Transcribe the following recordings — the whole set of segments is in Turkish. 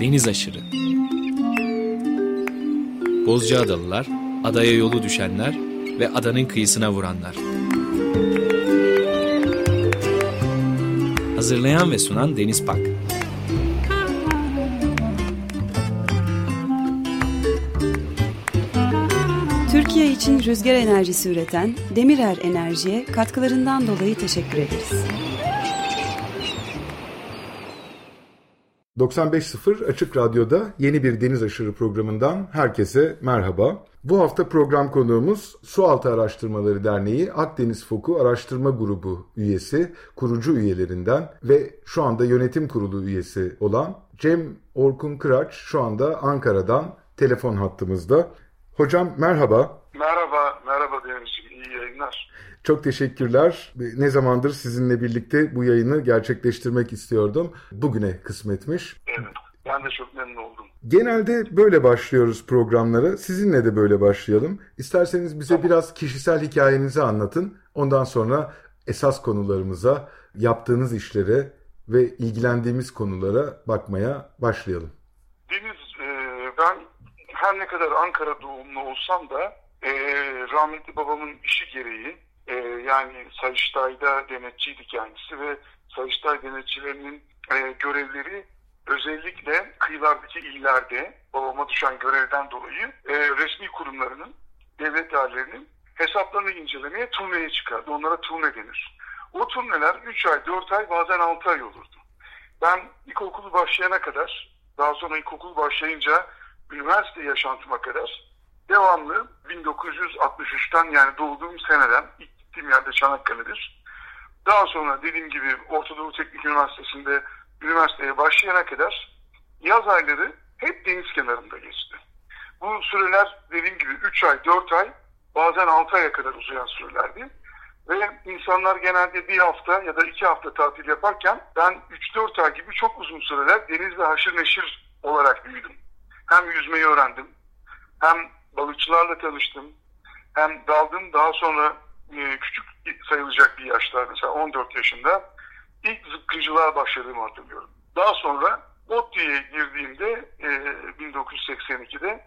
deniz aşırı. Bozcaadalılar, adaya yolu düşenler ve adanın kıyısına vuranlar. Hazırlayan ve sunan Deniz Pak. Türkiye için rüzgar enerjisi üreten Demirer Enerji'ye katkılarından dolayı teşekkür ederiz. 95.0 Açık Radyo'da yeni bir Deniz Aşırı programından herkese merhaba. Bu hafta program konuğumuz Sualtı Araştırmaları Derneği Akdeniz Foku Araştırma Grubu üyesi, kurucu üyelerinden ve şu anda yönetim kurulu üyesi olan Cem Orkun Kıraç, şu anda Ankara'dan telefon hattımızda. Hocam merhaba. Merhaba Denizciğim, iyi yayınlar. Çok teşekkürler. Ne zamandır sizinle birlikte bu yayını gerçekleştirmek istiyordum. Bugüne kısmetmiş. Evet, ben de çok memnun oldum. Genelde böyle başlıyoruz programlara. Sizinle de böyle başlayalım. İsterseniz bize biraz kişisel hikayenizi anlatın. Ondan sonra esas konularımıza, yaptığınız işlere ve ilgilendiğimiz konulara bakmaya başlayalım. Deniz, ben her ne kadar Ankara doğumlu olsam da rahmetli babamın işi gereği, yani Sayıştay'da denetçiydi kendisi ve Sayıştay denetçilerinin görevleri özellikle kıyılardaki illerde babama düşen görevden dolayı resmi kurumlarının, devlet dairelerinin hesaplarını incelemeye turneye çıkardı. Onlara turne denir. O turneler 3 ay, 4 ay, bazen 6 ay olurdu. Ben ilkokulu başlayana kadar, daha sonra ilkokul başlayınca üniversite yaşantıma kadar devamlı 1963'ten, yani doğduğum seneden, ilk gittiğim yerde Çanakkale'dir. Daha sonra dediğim gibi Orta Doğu Teknik Üniversitesi'nde üniversiteye başlayana kadar yaz ayları hep deniz kenarında geçti. Bu süreler dediğim gibi 3 ay, 4 ay, bazen 6 aya kadar uzayan sürelerdi. Ve insanlar genelde bir hafta ya da 2 hafta tatil yaparken ben 3-4 ay gibi çok uzun süreler denizle haşır neşir olarak büyüdüm. Hem yüzmeyi öğrendim, hem balıkçılarla tanıştım, hem daldım. Daha sonra küçük sayılacak bir yaşta, mesela 14 yaşında ilk zıpkıncılığa başladığımı hatırlıyorum. Daha sonra ODTÜ'ye girdiğimde 1982'de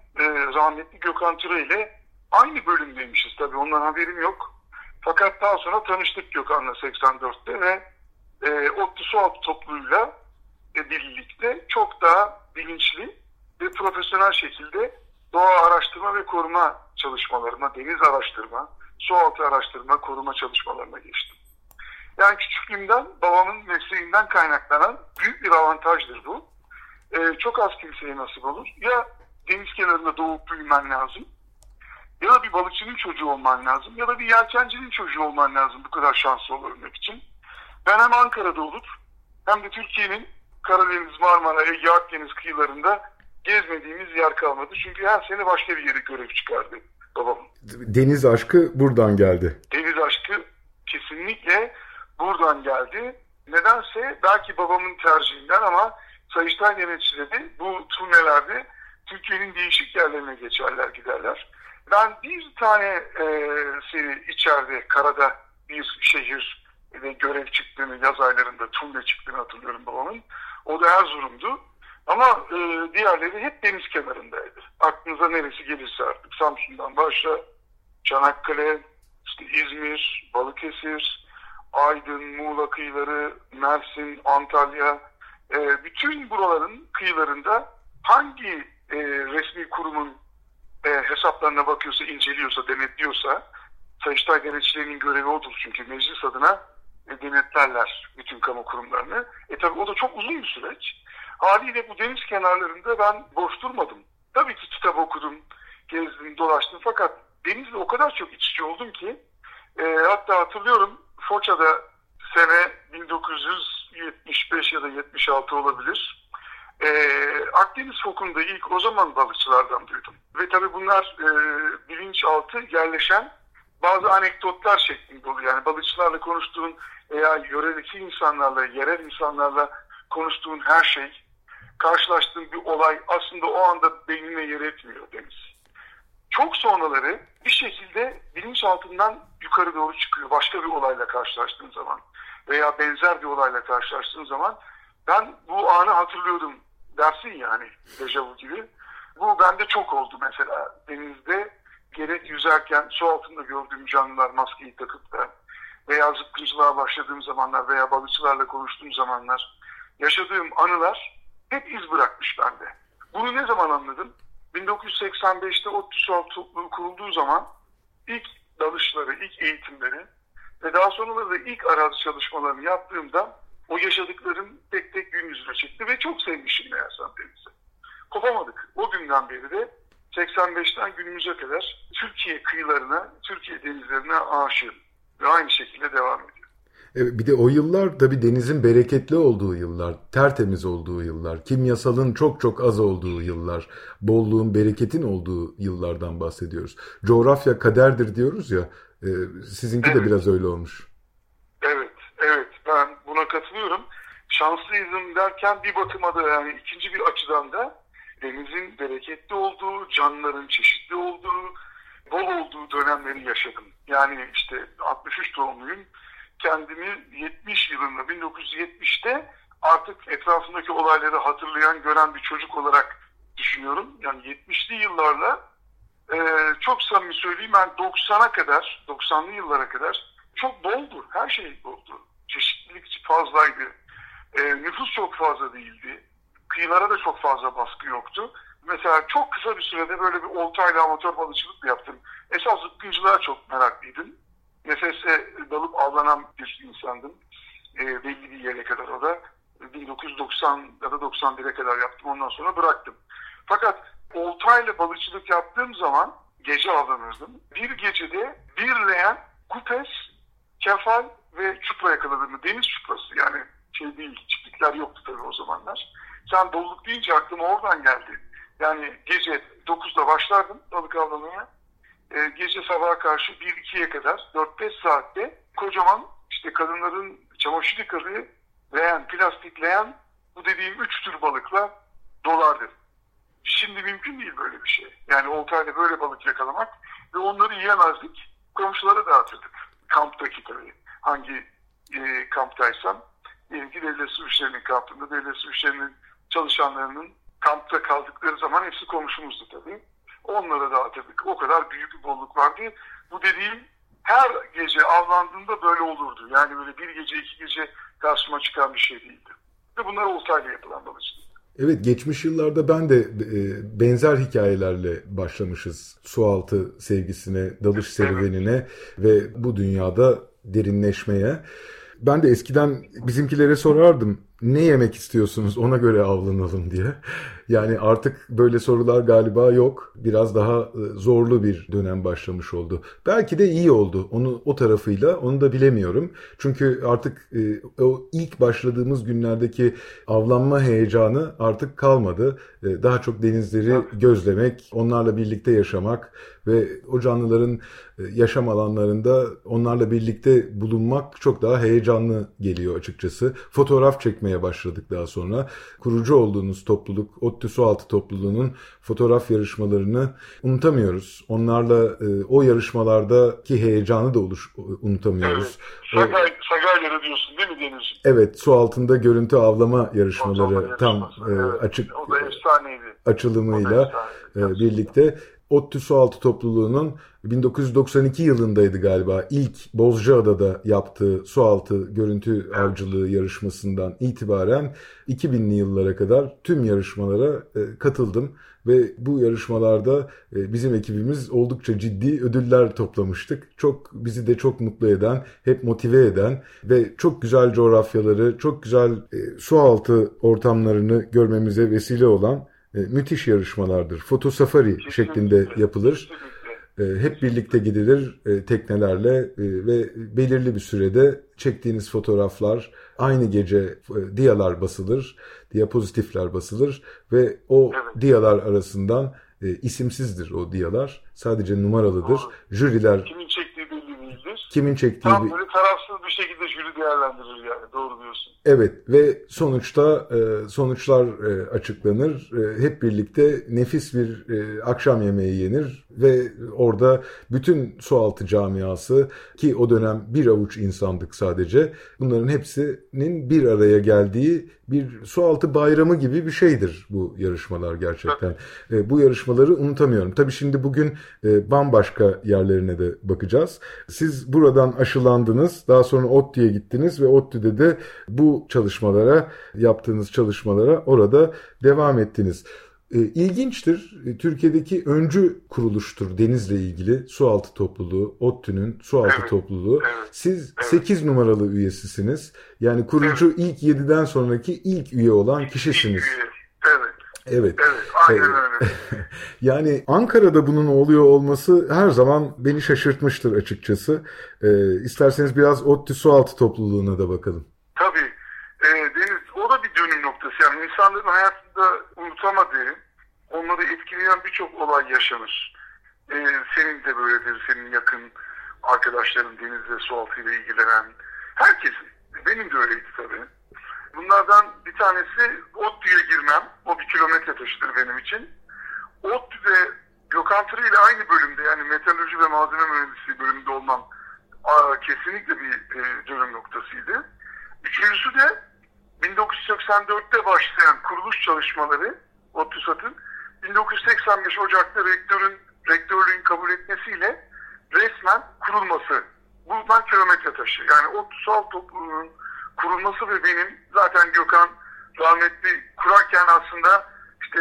rahmetli Gökhan Tür ile aynı bölümdeymişiz. Tabii ondan haberim yok. Fakat daha sonra tanıştık Gökhan'la 84'te ve ODTÜ Sualtı topluluğuyla birlikte çok daha bilinçli ve profesyonel şekilde doğa araştırma ve koruma çalışmalarına, deniz araştırma, sualtı araştırma, koruma çalışmalarına geçtim. Yani küçüklüğümden, babamın mesleğinden kaynaklanan büyük bir avantajdır bu. Çok az kimseye nasip olur. Ya deniz kenarında doğup büyümen lazım, ya da bir balıkçının çocuğu olman lazım, ya da bir yelkencinin çocuğu olman lazım bu kadar şanslı olabilmek için. Ben hem Ankara'da olup, hem de Türkiye'nin Karadeniz, Marmara, Ege, Akdeniz kıyılarında gezmediğimiz yer kalmadı. Çünkü her sene başka bir yere görev çıkardı babam. Deniz aşkı buradan geldi. Deniz aşkı kesinlikle buradan geldi. Nedense belki babamın tercihinden ama Sayıştay denetçileri bu turnelerde Türkiye'nin değişik yerlerine geçerler, giderler. Ben bir tanesi içeride, karada bir şehir ve görev çıktığını, yaz aylarında turne çıktığını hatırlıyorum babamın. O da Erzurum'du. Ama diğerleri hep deniz kenarındaydı. Aklınıza neresi gelirse artık. Samsun'dan başla, Çanakkale, işte İzmir, Balıkesir, Aydın, Muğla kıyıları, Mersin, Antalya. Bütün buraların kıyılarında hangi resmi kurumun hesaplarına bakıyorsa, inceliyorsa, denetliyorsa, Sayıştay denetçilerinin görevi odur çünkü meclis adına denetlerler bütün kamu kurumlarını. Tabii o da çok uzun bir süreç. Haliyle bu deniz kenarlarında ben boş durmadım. Tabii ki kitap okudum, gezdim, dolaştım. Fakat denizle o kadar çok iç içe oldum ki hatta hatırlıyorum Foça'da sene 1975 ya da 76 olabilir. Akdeniz Foku'nda ilk o zaman balıkçılardan duydum. Ve tabii bunlar bilinçaltı yerleşen bazı anekdotlar şeklinde oluyor. Yani balıkçılarla konuştuğun veya yöredeki insanlarla, yerel insanlarla konuştuğun her şey, karşılaştığın bir olay aslında o anda beynine yer etmiyor Deniz. Çok sonraları bir şekilde bilinçaltından yukarı doğru çıkıyor. Başka bir olayla karşılaştığın zaman veya benzer bir olayla karşılaştığın zaman ben bu anı hatırlıyordum dersin yani, dejavu gibi. Bu bende çok oldu mesela denizde. Gerek yüzerken su altında gördüğüm canlılar maskeyi takıp da veya zıpkıncılığa başladığım zamanlar veya balıkçılarla konuştuğum zamanlar yaşadığım anılar hep iz bırakmış bende. Bunu ne zaman anladım? 1985'te ODTÜ Sualtı kurulduğu zaman ilk dalışları, ilk eğitimleri ve daha sonra da ilk arazi çalışmalarını yaptığımda o yaşadıklarım tek tek gün yüzüne çıktı ve çok sevmişim meğersem denizi. Kopamadık. O günden beri de 85'ten günümüze kadar Türkiye kıyılarına, Türkiye denizlerine aşığım ve aynı şekilde devam ediyorum. Evet, bir de o yıllar tabii denizin bereketli olduğu yıllar, tertemiz olduğu yıllar, kimyasalın çok çok az olduğu yıllar, bolluğun, bereketin olduğu yıllardan bahsediyoruz. Coğrafya kaderdir diyoruz ya, sizinki evet. De biraz öyle olmuş. Evet, evet, ben buna katılıyorum. Şanslıyım derken bir bakıma da yani ikinci bir açıdan da denizin bereketli olduğu, canlıların çeşitli olduğu, bol olduğu dönemleri yaşadım. Yani işte 63 doğumluyum. Kendimi 70 yılında 1970'te artık etrafındaki olayları hatırlayan, gören bir çocuk olarak düşünüyorum. Yani 70'li yıllarla çok samimi söyleyeyim ben 90'a kadar, 90'lı yıllara kadar çok boldu. Her şey boldu. Çeşitlilik fazlaydı. Nüfus çok fazla değildi. Kıyılara da çok fazla baskı yoktu. Mesela çok kısa bir sürede böyle bir oltayla amatör balıkçılık yaptım. Esas zıpkıncılığa çok meraklıydım. Nefese dalıp avlanan bir insandım. Belli bir yere kadar o da. 1990 ya da 91'e kadar yaptım. Ondan sonra bıraktım. Fakat oltayla balıkçılık yaptığım zaman gece avlanırdım. Bir gecede bir leğen, kupes, kefal ve çupra yakaladığımı. Deniz çuprası yani şey değil. Çiftlikler yoktu tabii o zamanlar. Sen doluluk deyince aklıma oradan geldi. Yani gece 9'da başlardım balık avlanmaya. Gece sabaha karşı 1-2'ye kadar 4-5 saatte kocaman işte kadınların çamaşır yıkadığı leğen, plastik leğen bu dediğim 3 tür balıkla dolardı. Şimdi mümkün değil böyle bir şey. Yani oltayla böyle balık yakalamak ve onları yiyemezdik. Komşulara dağıtırdık. Kamptaki tabii. Hangi kamptaysam. Diyelim ki devlet su işlerinin kampında, devlet su işlerinin çalışanlarının kampta kaldıkları zaman hepsi komşumuzdu tabii. Onlara dağıtırdık. O kadar büyük bir bolluk vardı. Bu dediğim her gece avlandığında böyle olurdu. Yani böyle bir gece, iki gece karşıma çıkan bir şey değildi. Ve bunlar oltayla yapılan balıkçılık. Evet, geçmiş yıllarda ben de benzer hikayelerle başlamışız. Sualtı sevgisine, dalış serüvenine ve bu dünyada derinleşmeye. Ben de eskiden bizimkilere sorardım. Ne yemek istiyorsunuz ona göre avlanalım diye. Yani artık böyle sorular galiba yok. Biraz daha zorlu bir dönem başlamış oldu. Belki de iyi oldu. Onu o tarafıyla onu da bilemiyorum. Çünkü artık o ilk başladığımız günlerdeki avlanma heyecanı artık kalmadı. Daha çok denizleri gözlemek, onlarla birlikte yaşamak ve o canlıların yaşam alanlarında onlarla birlikte bulunmak çok daha heyecanlı geliyor açıkçası. Fotoğraf çekmeye başladık daha sonra. Kurucu olduğunuz topluluk, ODTÜ Sualtı topluluğunun fotoğraf yarışmalarını unutamıyoruz. Onlarla o yarışmalardaki heyecanı da unutamıyoruz. Evet. Sagayları diyorsun değil mi Deniz? Evet. Su altında görüntü avlama yarışmaları tam evet. Açık açılımıyla birlikte. ODTÜ Sualtı topluluğunun 1992 yılındaydı galiba ilk Bozcaada'da yaptığı sualtı görüntü avcılığı yarışmasından itibaren 2000'li yıllara kadar tüm yarışmalara katıldım ve bu yarışmalarda bizim ekibimiz oldukça ciddi ödüller toplamıştık. Bizi de çok mutlu eden, hep motive eden ve çok güzel coğrafyaları, çok güzel sualtı ortamlarını görmemize vesile olan müthiş yarışmalardır. Foto safari şeklinde yapılır. Hep birlikte gidilir teknelerle ve belirli bir sürede çektiğiniz fotoğraflar aynı gece diyalar basılır, diapozitifler basılır ve o diyalar arasından isimsizdir o diyalar. Sadece numaralıdır. Jüriler kimin çektiği belli değildir. Tam böyle tarafsız bir şekilde jüri değerlendirir yani. Doğru diyorsun. Evet ve sonuçlar açıklanır. Hep birlikte nefis bir akşam yemeği yenir. ve orada bütün sualtı camiası, ki o dönem bir avuç insandık sadece, bunların hepsinin bir araya geldiği bir sualtı bayramı gibi bir şeydir bu yarışmalar gerçekten. Bu yarışmaları unutamıyorum. Tabii şimdi bugün bambaşka yerlerine de bakacağız. Siz buradan aşılandınız, daha sonra ODTÜ'ye gittiniz ve ODTÜ'de de bu çalışmalara, yaptığınız çalışmalara orada devam ettiniz. İlginçtir. Türkiye'deki öncü kuruluştur denizle ilgili sualtı topluluğu, ODTÜ'nün sualtı topluluğu. Siz 8 numaralı üyesisiniz. Yani kurucu ilk 7'den sonraki ilk üye olan kişisiniz. Evet, aynen öyle. Yani Ankara'da bunun oluyor olması her zaman beni şaşırtmıştır açıkçası. İsterseniz biraz ODTÜ sualtı topluluğuna da bakalım. Tabii. Deniz, o da bir dönüm noktası. Yani insanların hayatında unutamadığı, onları etkileyen birçok olay yaşanır. Senin de böyledir, senin yakın arkadaşların denizle, sualtıyla ilgilenen herkesin. Benim de öyleydi tabii. Bunlardan bir tanesi ODTÜ'ye girmem. O bir kilometre taşıdır benim için. ODTÜ'de Gökhan Tür ile aynı bölümde, yani metalurji ve malzeme mühendisliği bölümünde olmam kesinlikle bir dönüm noktasıydı. Üçüncüsü de 1984'te başlayan kuruluş çalışmaları ODTÜSAT'ın 1985 Ocak'ta rektörlüğün kabul etmesiyle resmen kurulması. Buradan kilometre taşı. Yani ODTÜSAT topluluğunun kurulması ve benim zaten Gökhan rahmetli kurarken aslında işte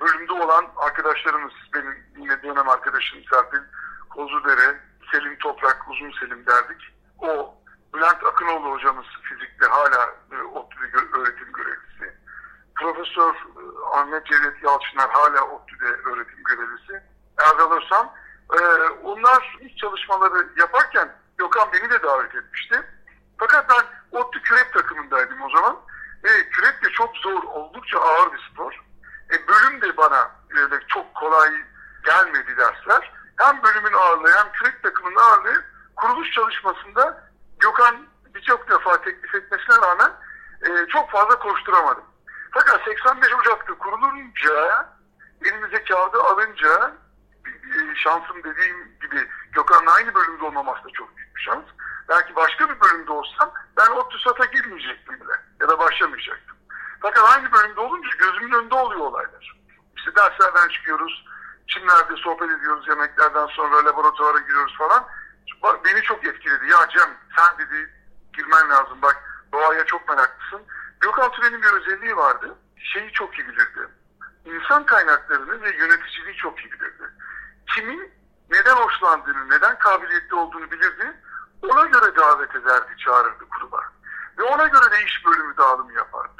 bölümde olan arkadaşlarımız, benim yine dönem arkadaşım Serpil Kozudere, Selim Toprak, Uzun Selim derdik. O Bülent Akınoğlu hocamız fizikte hala ODTÜ'de öğretim görevlisi. Profesör Ahmet Cevdet Yalçınar hala ODTÜ'de öğretim görevlisi. Erdal Özal, onlar ilk çalışmaları yaparken Gökhan beni de davet etmişti. Fakat ben ODTÜ kürek takımındaydım o zaman. Kürek de çok zor, oldukça ağır bir spor. Bölüm de bana çok kolay gelmedi dersler. Hem bölümün ağırlığı hem kürek takımının ağırlığı kuruluş çalışmasında Gökhan birçok defa teklif etmesine rağmen çok fazla koşturamadım. Fakat 85 Ocak'ta kurulunca, elimize kağıdı alınca, şansım dediğim gibi Gökhan'la aynı bölümde olmaması da çok büyük bir şans. Belki başka bir bölümde olsam ben ODTÜSAT'a girmeyecektim bile ya da başlamayacaktım. Fakat aynı bölümde olunca gözümün önünde oluyor olaylar. İşte derslerden çıkıyoruz, çimlerde sohbet ediyoruz, yemeklerden sonra laboratuvara giriyoruz falan. Beni çok etkiledi. Ya Cem, sen dedi girmen lazım, bak doğaya çok meraklısın. Gökhan Türen'in bir özelliği vardı. Şeyi çok iyi bilirdi. İnsan kaynaklarını ve yöneticiliği çok iyi bilirdi. Kimin neden hoşlandığını, neden kabiliyetli olduğunu bilirdi. Ona göre davet ederdi, çağırırdı kurula. Ve ona göre de iş bölümü dağılımı yapardı.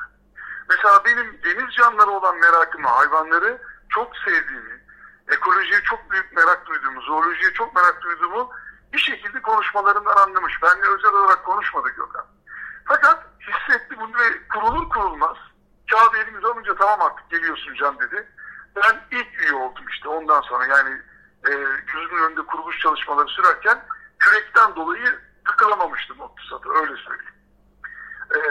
Mesela benim deniz canlıları olan merakımı, hayvanları çok sevdiğimi, ekolojiye çok büyük merak duyduğumu, zoolojiye çok merak duyduğumu bir şekilde konuşmalarından anlamış. Benimle özel olarak konuşmadı Gökhan. Fakat hissetti bunu ve kurulur kurulmaz kağıdı elimize alınca, tamam artık geliyorsun Can dedi. Ben ilk üye oldum işte ondan sonra, yani gözümün önünde kuruluş çalışmaları sürerken kürekten dolayı takılamamıştım ODTÜSAT'a, öyle söyleyeyim.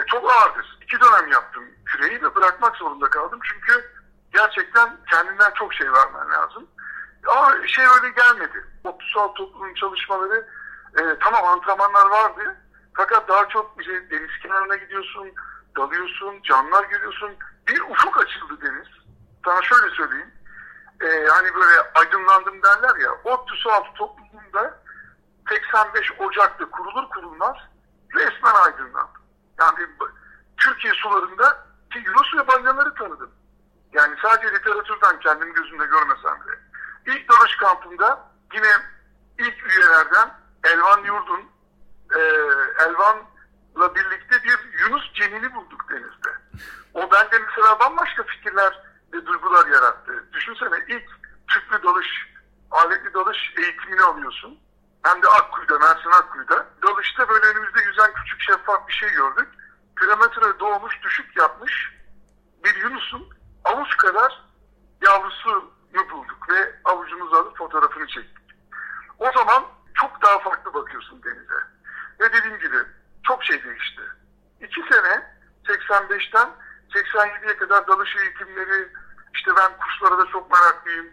Çok ağırdır. 2 dönem yaptım küreği ve bırakmak zorunda kaldım çünkü gerçekten kendinden çok şey vermen lazım. Ama şey öyle gelmedi. ODTÜSAT toplumun çalışmaları, tamam antrenmanlar vardı fakat daha çok işte deniz kenarına gidiyorsun, dalıyorsun, canlılar görüyorsun. Bir ufuk açıldı deniz. Sana şöyle söyleyeyim, hani böyle aydınlandım derler ya, ODTÜSAT toplumunda 85 Ocak'ta kurulur kurulmaz resmen aydınlandı. Yani Türkiye sularında ki Yunus ve balinaları tanıdım. Yani sadece literatürden kendimi gözümde görmesem bile. İlk dalış kampında yine ilk üyelerden Elvan Yurd'un, Elvan'la birlikte bir Yunus cenini bulduk denizde. O bende mesela bambaşka fikirler ve duygular yarattı. Düşünsene, ilk tüplü dalış, aletli dalış eğitimini alıyorsun. Hem de Akkuyu'da, Mersin Akkuyu'da. Dalışta böyle önümüzde yüzen küçük şeffaf bir şey gördük. Kilometre doğmuş, düşük yapmış bir Yunus'un avuç kadar yavrusunu bulduk ve avucumuzu alıp fotoğrafını çektik. O zaman çok daha farklı bakıyorsun denize. Ve dediğim gibi çok şey değişti. 2 sene 85'ten 87'ye kadar dalış eğitimleri, işte ben kuşlara da çok meraklıyım.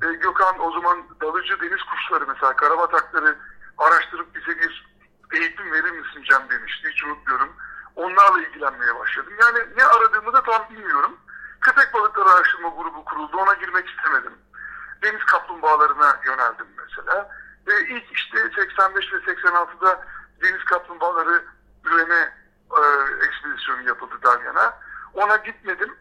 Gökhan o zaman dalıcı deniz kuşları mesela karabatakları araştırıp bize bir eğitim verir misin Cem demişti. Hiç unutmuyorum. Onlarla ilgilenmeye başladım. Yani ne aradığımı da tam bilmiyorum. Köpek balıkları araştırma grubu kuruldu. Ona girmek istemedim. Deniz kaplumbağalarına yöneldim mesela. Ve ilk işte 85 ve 86'da deniz kaplumbağaları üreme ekspedisyonu yapıldı Dalyan'a. Ona gitmedim.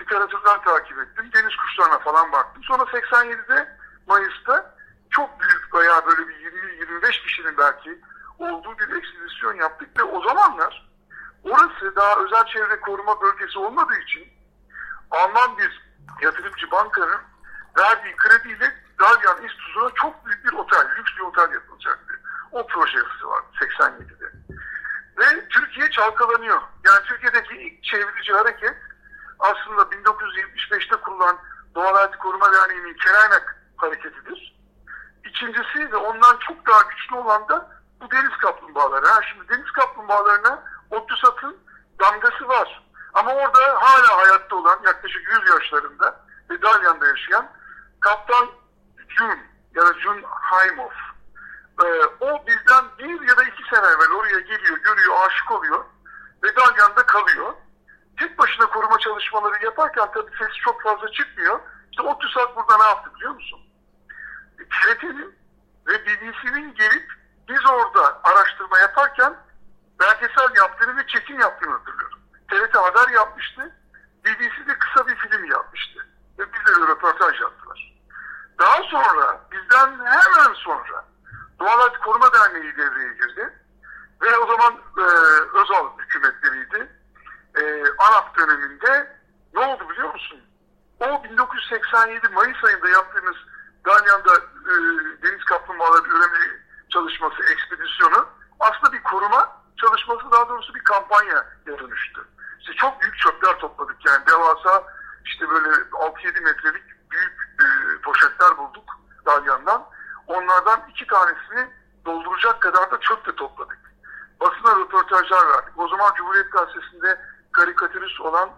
Literatürden takip ettim. Deniz kuşlarına falan baktım. Sonra 87'de Mayıs'ta çok büyük bayağı böyle bir 20-25 kişinin belki olduğu bir ekspedisyon yaptık ve o zamanlar orası daha özel çevre koruma bölgesi olmadığı için Alman bir yatırımcı bankanın verdiği krediyle Dalyan İstuzu'na çok büyük bir otel, lüks bir otel yapılacaktı. O projesi vardı 87'de. Ve Türkiye çalkalanıyor. Yani Türkiye'deki ilk çevirici hareket aslında 1975'te kurulan Doğal Hayatı Koruma Derneği'nin Keraynak hareketidir. İkincisi de ondan çok daha güçlü olan da bu deniz kaplumbağaları. Şimdi deniz kaplumbağalarına ODTÜSAT'ın damgası var. Ama orada hala hayatta olan yaklaşık 100 yaşlarında ve Dalyan'da yaşayan Kaptan Jun ya da Jun Haimoff. O bizden bir ya da iki sene evvel oraya geliyor, görüyor, aşık oluyor ve Dalyan'da kalıyor. Tek başına koruma çalışmaları yaparken tabii sesi çok fazla çıkmıyor. İşte ODTÜSAT burada ne yaptı biliyor musun? TRT'nin ve BBC'nin gelip biz orada araştırma yaparken belgesel yaptığını ve çekim yaptığını hatırlıyorum. TRT haber yapmıştı, BBC de kısa bir film yapmıştı ve bize röportaj yaptılar. Daha sonra, bizden hemen sonra Doğal Hayatı Koruma Derneği devreye girdi ve o zaman Özal hükümetleriydi. Arap döneminde ne oldu biliyor musun? O 1987 Mayıs ayında yaptığımız Dalyan'da deniz kaplumbağaları üreme çalışması, ekspedisyonu aslında bir koruma çalışması, daha doğrusu bir kampanya dönüştü. İşte çok büyük çöpler topladık yani devasa işte böyle 6-7 metrelik büyük poşetler bulduk Dalyan'dan. Onlardan iki tanesini dolduracak kadar da çöp de topladık. Basına röportajlar verdik. O zaman Cumhuriyet Gazetesi'nde karikatürist olan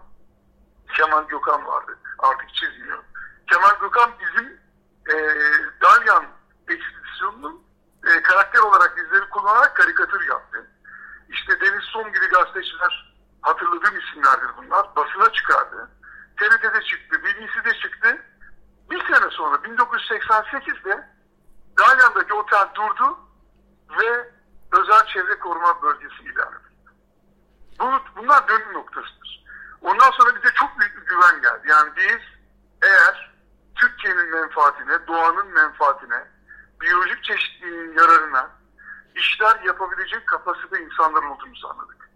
Kemal Gökhan vardı. Artık çizmiyor. Kemal Gökhan bizim Dalyan ekspedisyonunun karakter olarak bizleri kullanarak karikatür yaptı. İşte Deniz Son gibi gazeteciler, hatırladığım isimlerdir bunlar, basına çıkardı. TRT'de çıktı, BBC'de çıktı. Bir sene sonra 1988'de Dalyan'daki otel durdu ve özel çevre koruma bölgesi ilan edildi. Bunlar dönüm noktasıdır. Ondan sonra bize çok büyük bir güven geldi. Yani biz eğer Türkiye'nin menfaatine, doğanın menfaatine, biyolojik çeşitliliğin yararına işler yapabilecek kapasitede insanlar olduğumuzu anladık.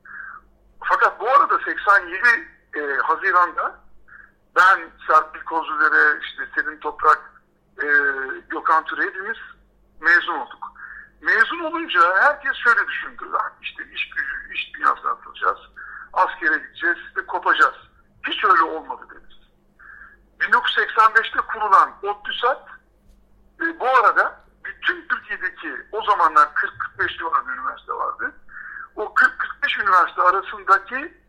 Fakat bu arada 87 Haziran'da ben, Serpil Kozudere, işte Selim Toprak, Gökhan Tür hepimiz mezun olduk. Mezun olunca herkes şöyle düşündü. İşte iş gücü, iş dünyasına atılacağız, askere gideceğiz ve kopacağız. Hiç öyle olmadı deriz. 1985'te kurulan ODTÜSAT bu arada bütün Türkiye'deki o zamanlar 40-45 civarında üniversite vardı. O 40-45 üniversite arasındaki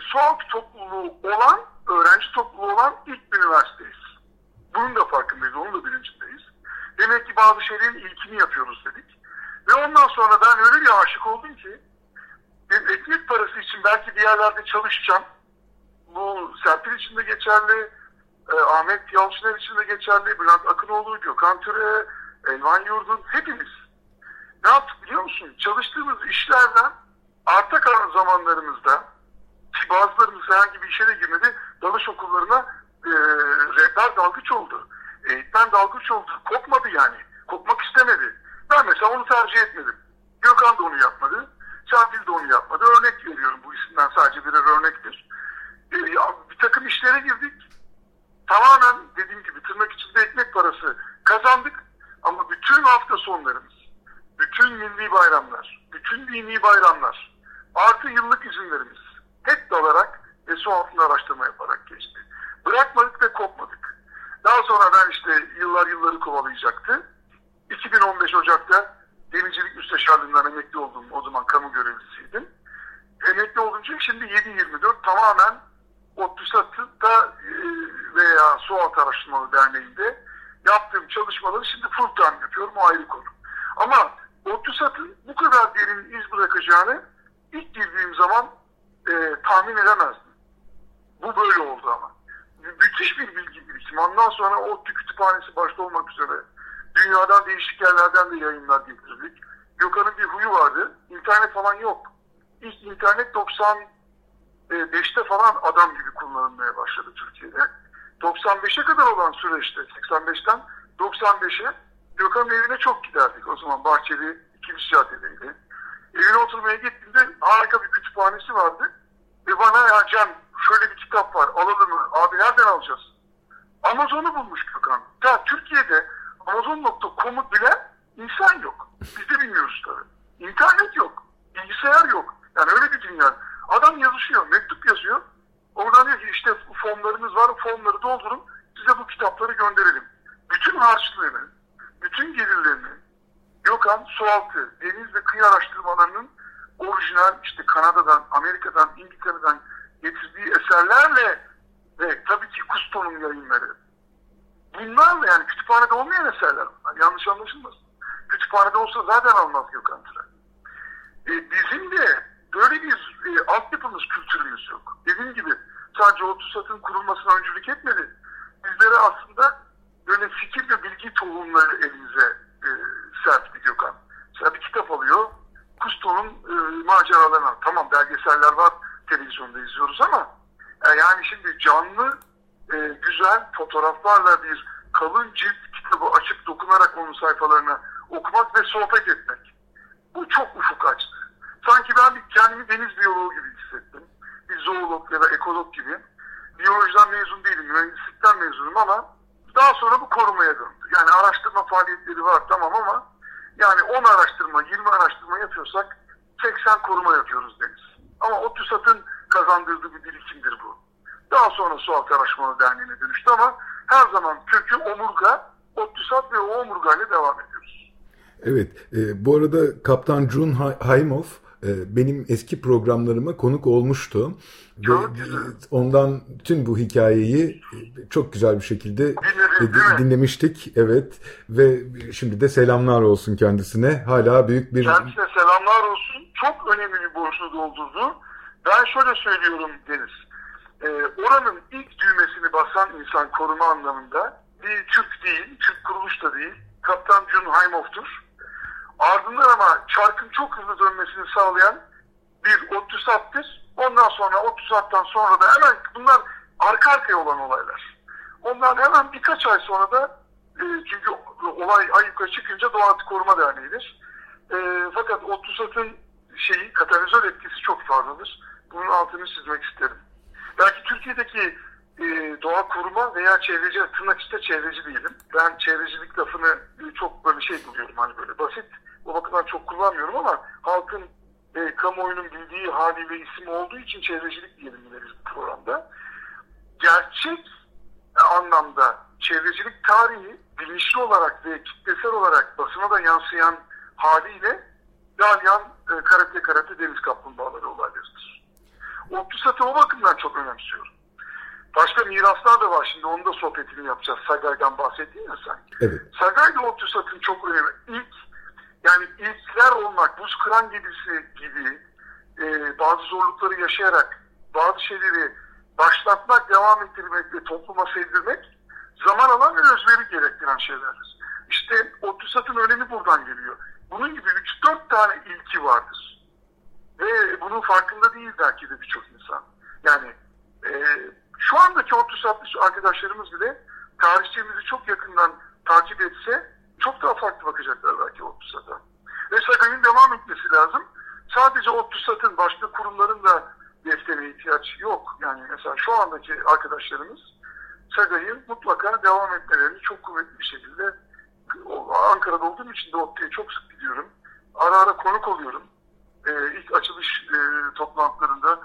Sualtı topluluğu olan, öğrenci topluluğu olan ilk bir üniversiteyiz. Bunun da farkındayız, onun da bilincindeyiz. Demek ki bazı şeylerin ilkini yapıyoruz dedik. Ve ondan sonra ben öyle bir aşık oldum ki ekmek parası için belki bir yerlerde çalışacağım. Bu Serpil için de geçerli, Ahmet Yalçınar için de geçerli, Bülent Akınoğlu, Gökhan Tür'e, Elvan Yurd'un hepimiz. Ne yaptık biliyor musun? Çalıştığımız işlerden arta kalan zamanlarımızda, ki bazılarımız herhangi bir işe de girmedi, dalış okullarına rehber dalgıç oldu. Eğitmen dalgıç oldu. Kopmadı yani. Kopmak istemedi. Ben mesela onu tercih etmedim. Gökhan da onu yapmadı. Serpil de onu yapmadı. Örnek veriyorum, bu isimden sadece birer örnektir. Bir takım işlere girdik. Tamamen dediğim gibi tırnak içinde ekmek parası kazandık ama bütün hafta sonlarımız, bütün milli bayramlar, bütün dini bayramlar, artı yıllık izinlerimiz hep dalarak ve su altında araştırma yaparak geçti. Bırakmadık ve kopmadık. Daha sonra ben işte yılları kovalayacaktı. 2015 Ocak'ta Denizcilik Müsteşarlığından emekli oldum. O zaman kamu görevlisiydim. Emekli olduğum için şimdi 7-24 tamamen ODTÜSAT'ta veya Sualtı Araştırmaları Derneği'nde yaptığım çalışmaları şimdi full time yapıyorum, o ayrı konu. Ama ODTÜSAT'ın bu kadar derin iz bırakacağını ilk girdiğim zaman tahmin edemezdim. Bu böyle oldu ama. Müthiş bir bilgi birikimi. Ondan sonra ODTÜ kütüphanesi başta olmak üzere dünyadan değişik yerlerden de yayınlar getirdik. Gökhan'ın bir huyu vardı. İnternet falan yok. İlk internet 95'te falan adam gibi kullanılmaya başladı Türkiye'de. 95'e kadar olan süreçte, 85'ten 95'e Gökhan'ın evine çok giderdik. O zaman Bahçeli 2. Cadde'deydi. Evine oturmaya gittiğimde harika bir kütüphanesi vardı. Ve bana ya Cem şöyle bir kitap var alalım mı? Abi nereden alacağız? Amazon'u bulmuş Gökhan. Ya Türkiye'de Amazon.com'u bilen insan yok. Biz de bilmiyoruz tabii. İnternet yok. Bilgisayar yok. Yani öyle bir dünya. Adam yazışıyor, mektup yazıyor. Oradan diyor ki işte formlarımız var, formları doldurun, size bu kitapları gönderelim. Bütün harçlığını, bütün gelirlerini Gökhan, Sualtı, Deniz ve Kıyı Araştırmalarının orijinal işte Kanada'dan, Amerika'dan, İngiltere'den getirdiği eserlerle ve tabii ki Kusto'nun yayınları. Bunlarla yani kütüphanede olmayan eserler var. Yanlış anlaşılmasın. Kütüphanede olsa zaten almaz Gökhan Tür'e. Bizim de böyle bir altyapımız, kültürümüz yok. Dediğim gibi sadece ODTÜSAT'ın kurulmasına öncülük etmedi. Bizlere aslında böyle fikir ve bilgi tohumları elimize serpti Gökhan. Mesela bir kitap alıyor, Kusto'nun maceralarına. Tamam belgeseller var, televizyonda izliyoruz ama yani şimdi canlı, güzel fotoğraflarla bir kalın cilt kitabı açıp dokunarak onun sayfalarına okumak ve sohbet etmek. Bu çok ufuk açtı. Sanki ben kendimi deniz biyoloğu gibi hissettim. Bir zoolog ya da ekolog gibi. Biyolojiden mezun değilim, mühendislikten mezunum ama daha sonra bu korumaya döndü. Yani araştırma faaliyetleri var tamam ama yani 10 araştırma, 20 araştırma yapıyorsak 80 koruma yapıyoruz deniz. Ama ODTÜSAT'ın kazandırdığı bir birikimdir bu. Daha sonra Sualtı Araştırmaları Derneği'ne dönüştü ama her zaman kökü omurga, ODTÜSAT ve o omurgayla devam ediyoruz. Evet, bu arada Kaptan Jun Haimoff benim eski programlarıma konuk olmuştu. Çok güzel. Ondan tüm bu hikayeyi çok güzel bir şekilde dinlemiştik. Evet ve şimdi de selamlar olsun kendisine. Hala büyük bir... Kendisine selamlar olsun. Çok önemli bir borcunu doldurdu. Ben şöyle söylüyorum Deniz. Oranın ilk düğmesini basan insan koruma anlamında bir Türk değil, Türk kuruluş da değil. Kaptan Jun Haimoff'tur. Ardından ama çarkın çok hızlı dönmesini sağlayan bir ODTÜSAT'tır. Ondan sonra ODTÜSAT'tan sonra da hemen bunlar arka arkaya olan olaylar. Ondan hemen birkaç ay sonra da çünkü olay ayyuka çıkınca Doğal Hayatı Koruma Derneği'dir. Fakat ODTÜSAT'ın şeyi, katalizör etkisi çok fazladır. Bunun altını çizmek isterim. Belki Türkiye'deki doğa koruma veya çevreci, tırnak içinde çevreci değilim. Ben çevrecilik lafını çok böyle şey buluyorum hani böyle basit. O bakımdan çok kullanmıyorum ama halkın, kamuoyunun bildiği hali ve ismi olduğu için çevrecilik diyelim yine biz bu programda. Gerçek anlamda çevrecilik tarihi bilinçli olarak ve kitlesel olarak basına da yansıyan haliyle dalyan karate deniz kaplumbağaları olaylarıdır. ODTÜSAT'ı o bakımdan çok önemsiyorum. Başka miraslar da var şimdi, onun da sohbetini yapacağız. Sagay'dan bahsettin ya sen. Evet. Sagay da ODTÜSAT'ın çok önemli. İlkler olmak, buz kıran gibisi gibi bazı zorlukları yaşayarak bazı şeyleri başlatmak, devam ettirmek ve topluma sevdirmek zaman alan ve özveri gerektiren şeylerdir. İşte ODTÜSAT'ın önemi buradan geliyor. Bunun gibi 3-4 tane ilki vardır. Ve bunun farkında değil belki de birçok insan. Yani şu andaki ODTÜSAT'lı arkadaşlarımız bile tarihçimizi çok yakından takip etse çok daha farklı bakacaklar belki ODTÜSAT'a. Ve Sagay'ın devam etmesi lazım. Sadece ODTÜSAT'ın, başka kurumların da desteğine ihtiyaç yok. Yani mesela şu andaki arkadaşlarımız Sagay'ın mutlaka devam etmelerini çok kuvvetli bir şekilde, Ankara'da olduğum için de ODTÜ'ye çok sık gidiyorum. Ara ara konuk oluyorum. İlk açılış toplantılarında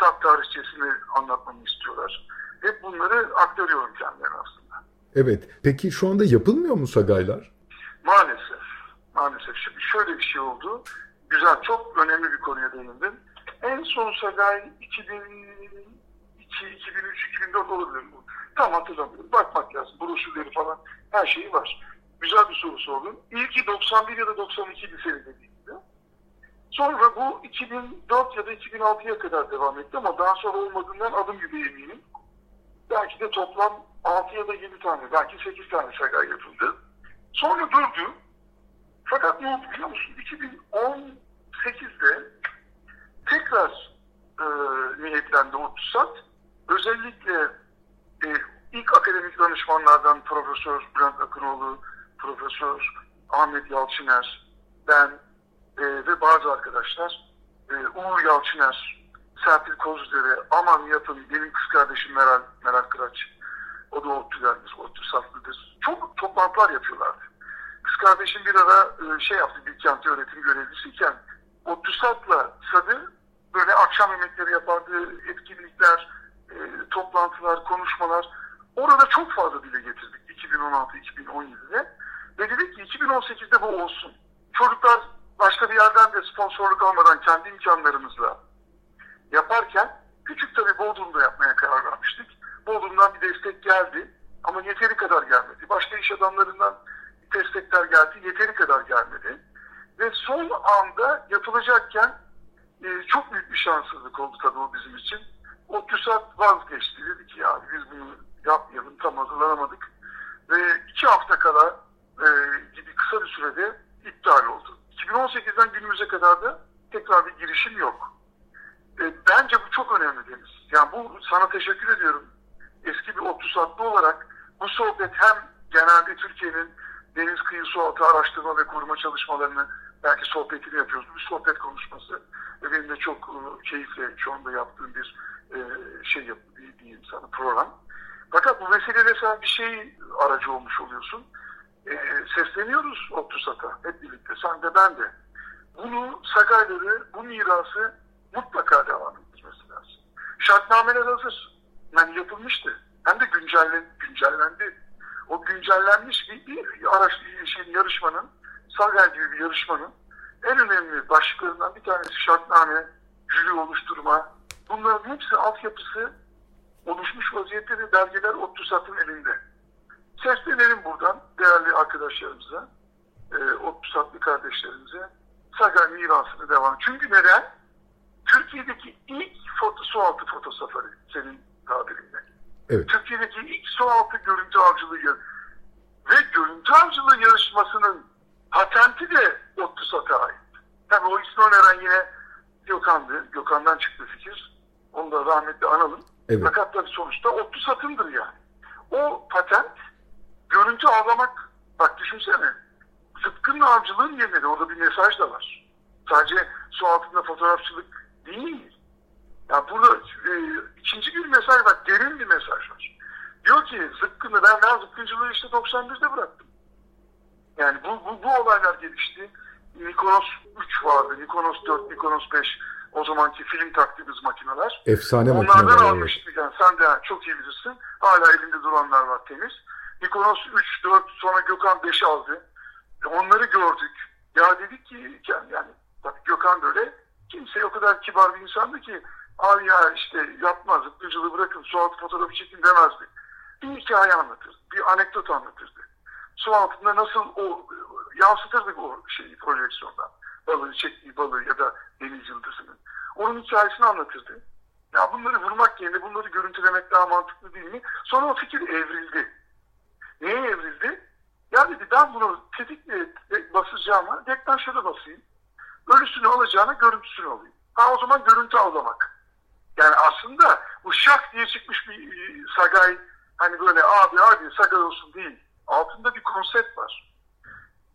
SAP tarihçesini anlatmamı istiyorlar. Hep bunları aktarıyorum kendilerine aslında. Evet. Peki şu anda yapılmıyor mu Sagaylar? Maalesef. Şimdi şöyle bir şey oldu. Güzel, çok önemli bir konuya değindim. En son Sagay 2003-2004 olabilir bu. Tam hatırlamıyorum. Bakmak lazım. Broşürleri falan her şeyi var. Güzel bir soru sordun. İlki 91 ya da 92 lisede değildi. Sonra bu 2004 ya da 2006'ya kadar devam etti ama daha sonra olmadığından adım gibi eminim. Belki de toplam 6 ya da 7 tane, belki 8 tane SAGA yapıldı. Sonra durdu. Fakat ne oldu biliyor musun? 2018'de tekrar niyetlendi ODTÜSAT. Özellikle ilk akademik danışmanlardan Profesör Bülent Akınoğlu, Profesör Ahmet Yalçıner, ben ve bazı arkadaşlar, Uğur Yalçıner, Serpil Kozudere, Aman Yatalı, benim kız kardeşim Meral Kıraç, o da ODTÜSAT'lıdır. Çok toplantılar yapıyorlardı. Kız kardeşim bir ara şey yaptı, Bilkent'te öğretim görevlisiyken, ODTÜSAT'la SAD'ı böyle akşam yemekleri yapardı, etkinlikler, toplantılar, konuşmalar. Orada çok fazla dile getirdik 2016-2017'de. Ve dedik ki 2018'de bu olsun. Çocuklar başka bir yerden de sponsorluk almadan kendi imkanlarımızla yaparken, küçük tabii Bodrum'da yapmaya karar vermiştik. Bodrum'dan bir destek geldi ama yeteri kadar gelmedi. Başka iş adamlarından destekler geldi, yeteri kadar gelmedi. Ve son anda yapılacakken çok büyük bir şanssızlık oldu tabii o bizim için. ODTÜSAT vazgeçti, dedi ki ya biz bunu yapmayalım, tam hazırlanamadık. Ve 2 hafta kala gibi kısa bir sürede iptal oldu. 2018'den günümüze kadar da tekrar bir girişim yok. Bence bu çok önemli Deniz. Yani bu, sana teşekkür ediyorum. Eski bir ODTÜSAT'lı olarak bu sohbet hem genelde Türkiye'nin deniz kıyı sualtı araştırma ve koruma çalışmalarını belki sohbetini yapıyoruz. Bu sohbet konuşması benim de çok keyifle şu anda yaptığım bir diyeyim sana, program. Fakat bu meselede sen bir şey aracı olmuş oluyorsun. Sesleniyoruz ODTÜSAT'a hep birlikte, sen de ben de. Bunu SAGA'ları, bu mirası mutlaka devam etmesi lazım. Şartnameler hazır. Yani yapılmıştı. Hem de güncellendi. O güncellenmiş bir yarışmanın, SAGA gibi bir yarışmanın en önemli başlıklarından bir tanesi şartname, jüri oluşturma. Bunların hepsi, altyapısı oluşmuş vaziyette ve belgeler ODTÜSAT'ın elinde. Seslenelim buradan değerli arkadaşlarımıza, ODTÜSAT'lı kardeşlerimize, SAGA mirasını devam. Çünkü neden? Türkiye'deki ilk sualtı fotosafari, senin tabirinle. Evet. Türkiye'deki ilk sualtı görüntü avcılığı ve görüntü avcılığı yarışmasının patenti de ODTÜSAT'a ait. Tabii o ismi öneren yine Gökhan'dı. Gökhan'dan çıktı fikir. Onu da rahmetli analım. Evet. Fakat tabii sonuçta ODTÜSAT'ındır yani. O patent görüntü avlamak. Bak düşünsene. Zıpkın avcılığın yerine orada bir mesaj da var. Sadece su altında fotoğrafçılık değil. Yani burada ikinci bir mesaj var. Derin bir mesaj var. Diyor ki zıpkını, ben zıpkıncılığı işte 91'de bıraktım. Yani bu olaylar gelişti. Nikonos 3 vardı, Nikonos 4, Nikonos 5. O zamanki film taktiğimiz makineler. Efsane makineler. Onlardan almıştık. Yani sen de çok iyi bilirsin. Hala elinde duranlar var temiz. Nikonos 3, 4, sonra Gökhan 5 aldı. Onları gördük. Ya dedik ki yani Gökhan böyle kimseye o kadar kibar bir insandı ki abi ya işte yapmaz, zıplıcılığı bırakın, sualtı fotoğrafı çekin demezdi. Bir hikaye anlatırdı, bir anekdot anlatırdı. Su altında nasıl o yansıtırdık o şeyi projeksiyondan. Balığı çektiği balığı ya da deniz yıldızının. Onun hikayesini anlatırdı. Ya bunları vurmak yerine bunları görüntülemek daha mantıklı değil mi? Sonra o fikir evrildi. Neye evrildi? Ya dedi ben bunu tetikle basacağıma deklanşöre basayım. Ölüsünü alacağına görüntüsünü alayım. Ha o zaman görüntü avlamak. Yani aslında bu şak diye çıkmış bir SAGA'yı hani böyle abi SAGA olsun değil. Altında bir konsept var.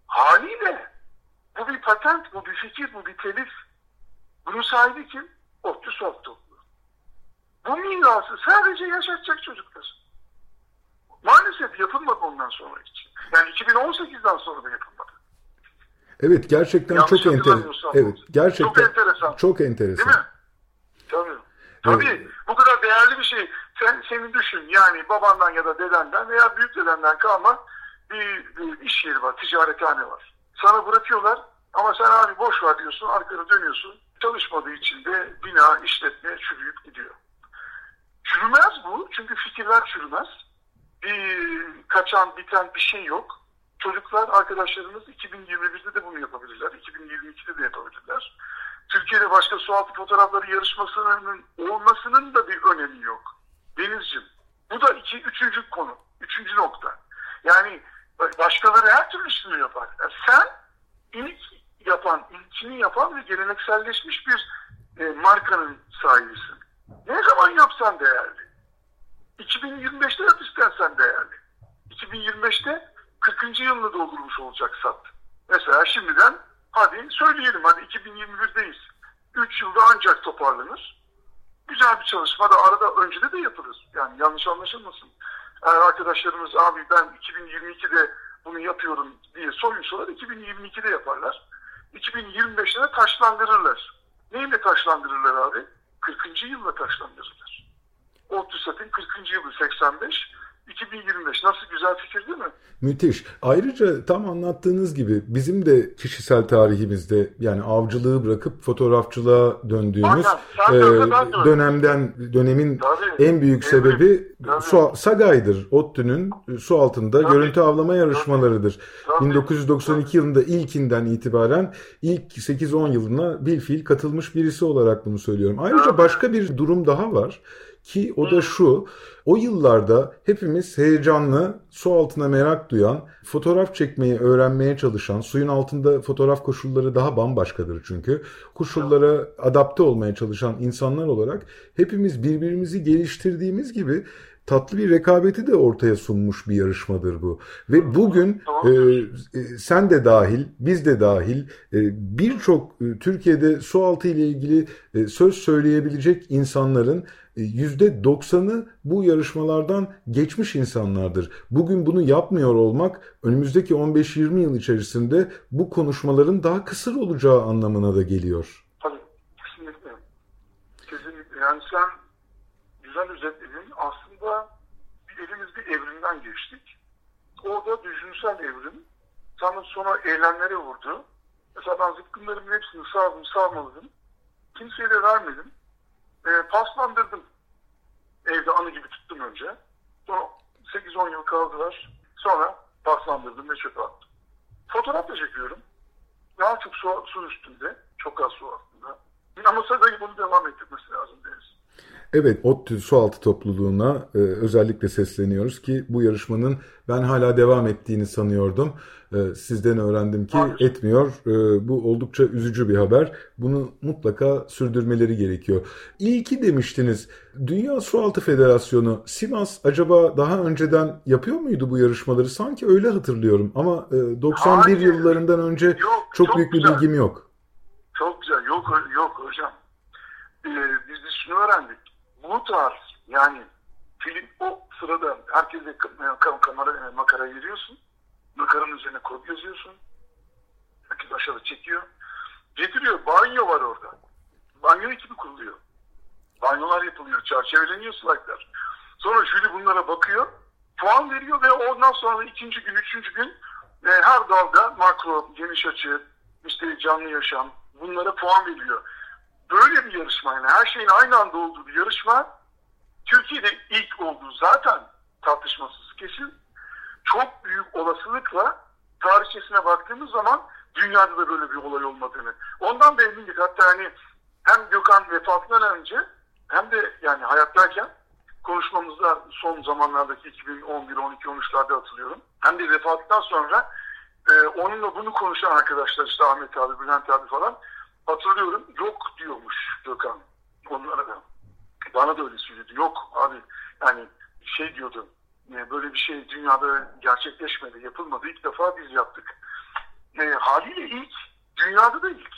Haliyle bu bir patent, bu bir fikir, bu bir telif. Bunun sahibi kim? ODTÜSAT topluluğu. Bu mirası sadece yaşatacak çocuklar. Maalesef yapılmadı ondan sonra için. Yani 2018'den sonra da yapılmadı. Evet, gerçekten çok enteresan. Evet, gerçekten çok enteresan. Çok enteresan. Değil mi? Tabii. Evet. Bu kadar değerli bir şey. Senin düşün yani babandan ya da dedenden veya büyük dedenden kalma bir iş yeri var, ticarethane var. Sana bırakıyorlar ama sen abi boş ver diyorsun, arkana dönüyorsun. Çalışmadığı için de bina, işletme çürüyüp gidiyor. Çürümez bu. Çünkü fikirler çürümez. Kaçan, biten bir şey yok. Çocuklar, arkadaşlarımız 2021'de de bunu yapabilirler. 2022'de de yapabilirler. Türkiye'de başka sualtı fotoğrafları yarışmasının olmasının da bir önemi yok. Denizciğim, bu da üçüncü konu. Üçüncü nokta. Yani başkaları her türlü işini yapar. Yani sen ilkini yapan ve gelenekselleşmiş bir markanın sahibisin. Ne zaman yapsan değerli. 2025'te yap istersen değerli. 2025'te 40. yılını doldurmuş olacak SAT. Mesela şimdiden hadi söyleyelim, hadi 2021'deyiz. 3 yılda ancak toparlanır. Güzel bir çalışma da arada öncede de yapılır. Yani yanlış anlaşılmasın. Eğer arkadaşlarımız abi ben 2022'de bunu yapıyorum diye soyunsalar 2022'de yaparlar. 2025'te de taşlandırırlar. Neyle taşlandırırlar abi? 40. yılla taşlandırırlar. ODTÜSAT'ın 40. yılı 85, 2025. Nasıl güzel fikir değil mi? Müthiş. Ayrıca tam anlattığınız gibi bizim de kişisel tarihimizde, yani avcılığı bırakıp fotoğrafçılığa döndüğümüz dönemin tabii, en büyük sebebi Sagay'dır. ODTÜ'nün su altında görüntü avlama yarışmalarıdır. Tabii. 1992 yılında ilkinden itibaren ilk 8-10 yılına bilfiil katılmış birisi olarak bunu söylüyorum. Ayrıca başka bir durum daha var. Ki o da şu, o yıllarda hepimiz heyecanlı, su altına merak duyan, fotoğraf çekmeyi öğrenmeye çalışan, suyun altında fotoğraf koşulları daha bambaşkadır çünkü, koşullara adapte olmaya çalışan insanlar olarak hepimiz birbirimizi geliştirdiğimiz gibi tatlı bir rekabeti de ortaya sunmuş bir yarışmadır bu. Ve bugün sen de dahil, biz de dahil birçok Türkiye'de sualtı ile ilgili söz söyleyebilecek insanların %90'ı bu yarışmalardan geçmiş insanlardır. Bugün bunu yapmıyor olmak önümüzdeki 15-20 yıl içerisinde bu konuşmaların daha kısır olacağı anlamına da geliyor. Tabii, kesinlikle. Kesinlikle. Yani sen güzel özetledin. Aslında elimiz bir evrimden geçtik. Orada düşünsel evrim sanırım sonra eylemlere vurdu. Mesela ben zıpkınlarımın hepsini sarmaladım. Kimseye de vermedim. Paslandırdım. Evde anı gibi tuttum önce. Sonra 8-10 yıl kaldılar. Sonra paslandırdım ve çöpe attım. Fotoğraf da çekiyorum. Daha çok su üstünde. Çok az su altında. Ama sadece bunu devam ettirmesi lazım deriz. Evet, ODTÜ Sualtı topluluğuna özellikle sesleniyoruz ki bu yarışmanın ben hala devam ettiğini sanıyordum. Sizden öğrendim ki etmiyor. Bu oldukça üzücü bir haber. Bunu mutlaka sürdürmeleri gerekiyor. İyi ki demiştiniz. Dünya Sualtı Federasyonu, Simas acaba daha önceden yapıyor muydu bu yarışmaları? Sanki öyle hatırlıyorum ama 91 yıllarından önce çok büyük bir bilgim yok. Çok güzel. Yok hocam. Biz de şunu öğrendik. Bu tarz, yani film o sırada herkese makara veriyorsun. Makaranın üzerine kod yazıyorsun. Herkes aşağıda çekiyor. Getiriyor. Banyo var orada. Banyo ekibi kuruluyor. Banyolar yapılıyor. Çerçeveleniyor slaytlar. Sonra jüri bunlara bakıyor. Puan veriyor ve ondan sonra ikinci gün, üçüncü gün her dalda makro, geniş açı, işte canlı yaşam bunlara puan veriyor. Böyle bir yarışma, yani her şeyin aynı anda olduğu bir yarışma, Türkiye'de ilk olduğu zaten tartışmasız kesin. Çok büyük olasılıkla tarihçesine baktığımız zaman dünyada da böyle bir olay olmadığını. Ondan da emindik. Hatta hani hem Gökhan vefatından önce hem de yani hayattayken konuşmamızda son zamanlardaki 2011, 12, 13'larda hatırlıyorum. Hem de vefatından sonra onunla bunu konuşan arkadaşlar işte Ahmet abi, Bülent abi falan hatırlıyorum. Yok diyormuş Gökhan onlara da. Bana da öyle söyledi. Yok abi yani şey diyordu. Böyle bir şey dünyada gerçekleşmedi, yapılmadı. İlk defa biz yaptık. Haliyle ilk, dünyada da ilk.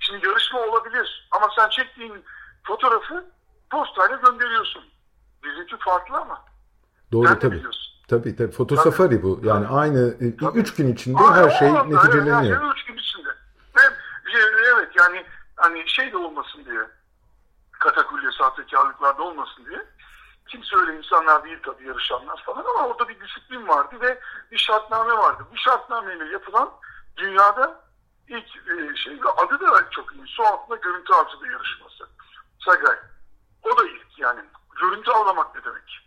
Şimdi yarışma olabilir ama sen çektiğin fotoğrafı postayla gönderiyorsun. Bizimki farklı ama. Doğru sen tabii. Tabii. Fotosafari bu. Yani aynı 3 gün içinde her şey neticeleniyor. Yani 3 gün içinde. Evet yani hani şey de olmasın diye. Katakulli sahtekarlıklar da olmasın diye. Kimse öyle insanlar değil tabii yarışanlar falan ama orada bir disiplin vardı ve bir şartname vardı. Bu şartnameyle yapılan dünyada ilk şey ve adı da çok iyi. Su altında görüntü avcılığı yarışması. Sagay. O da ilk yani. görüntü avlamak ne demek?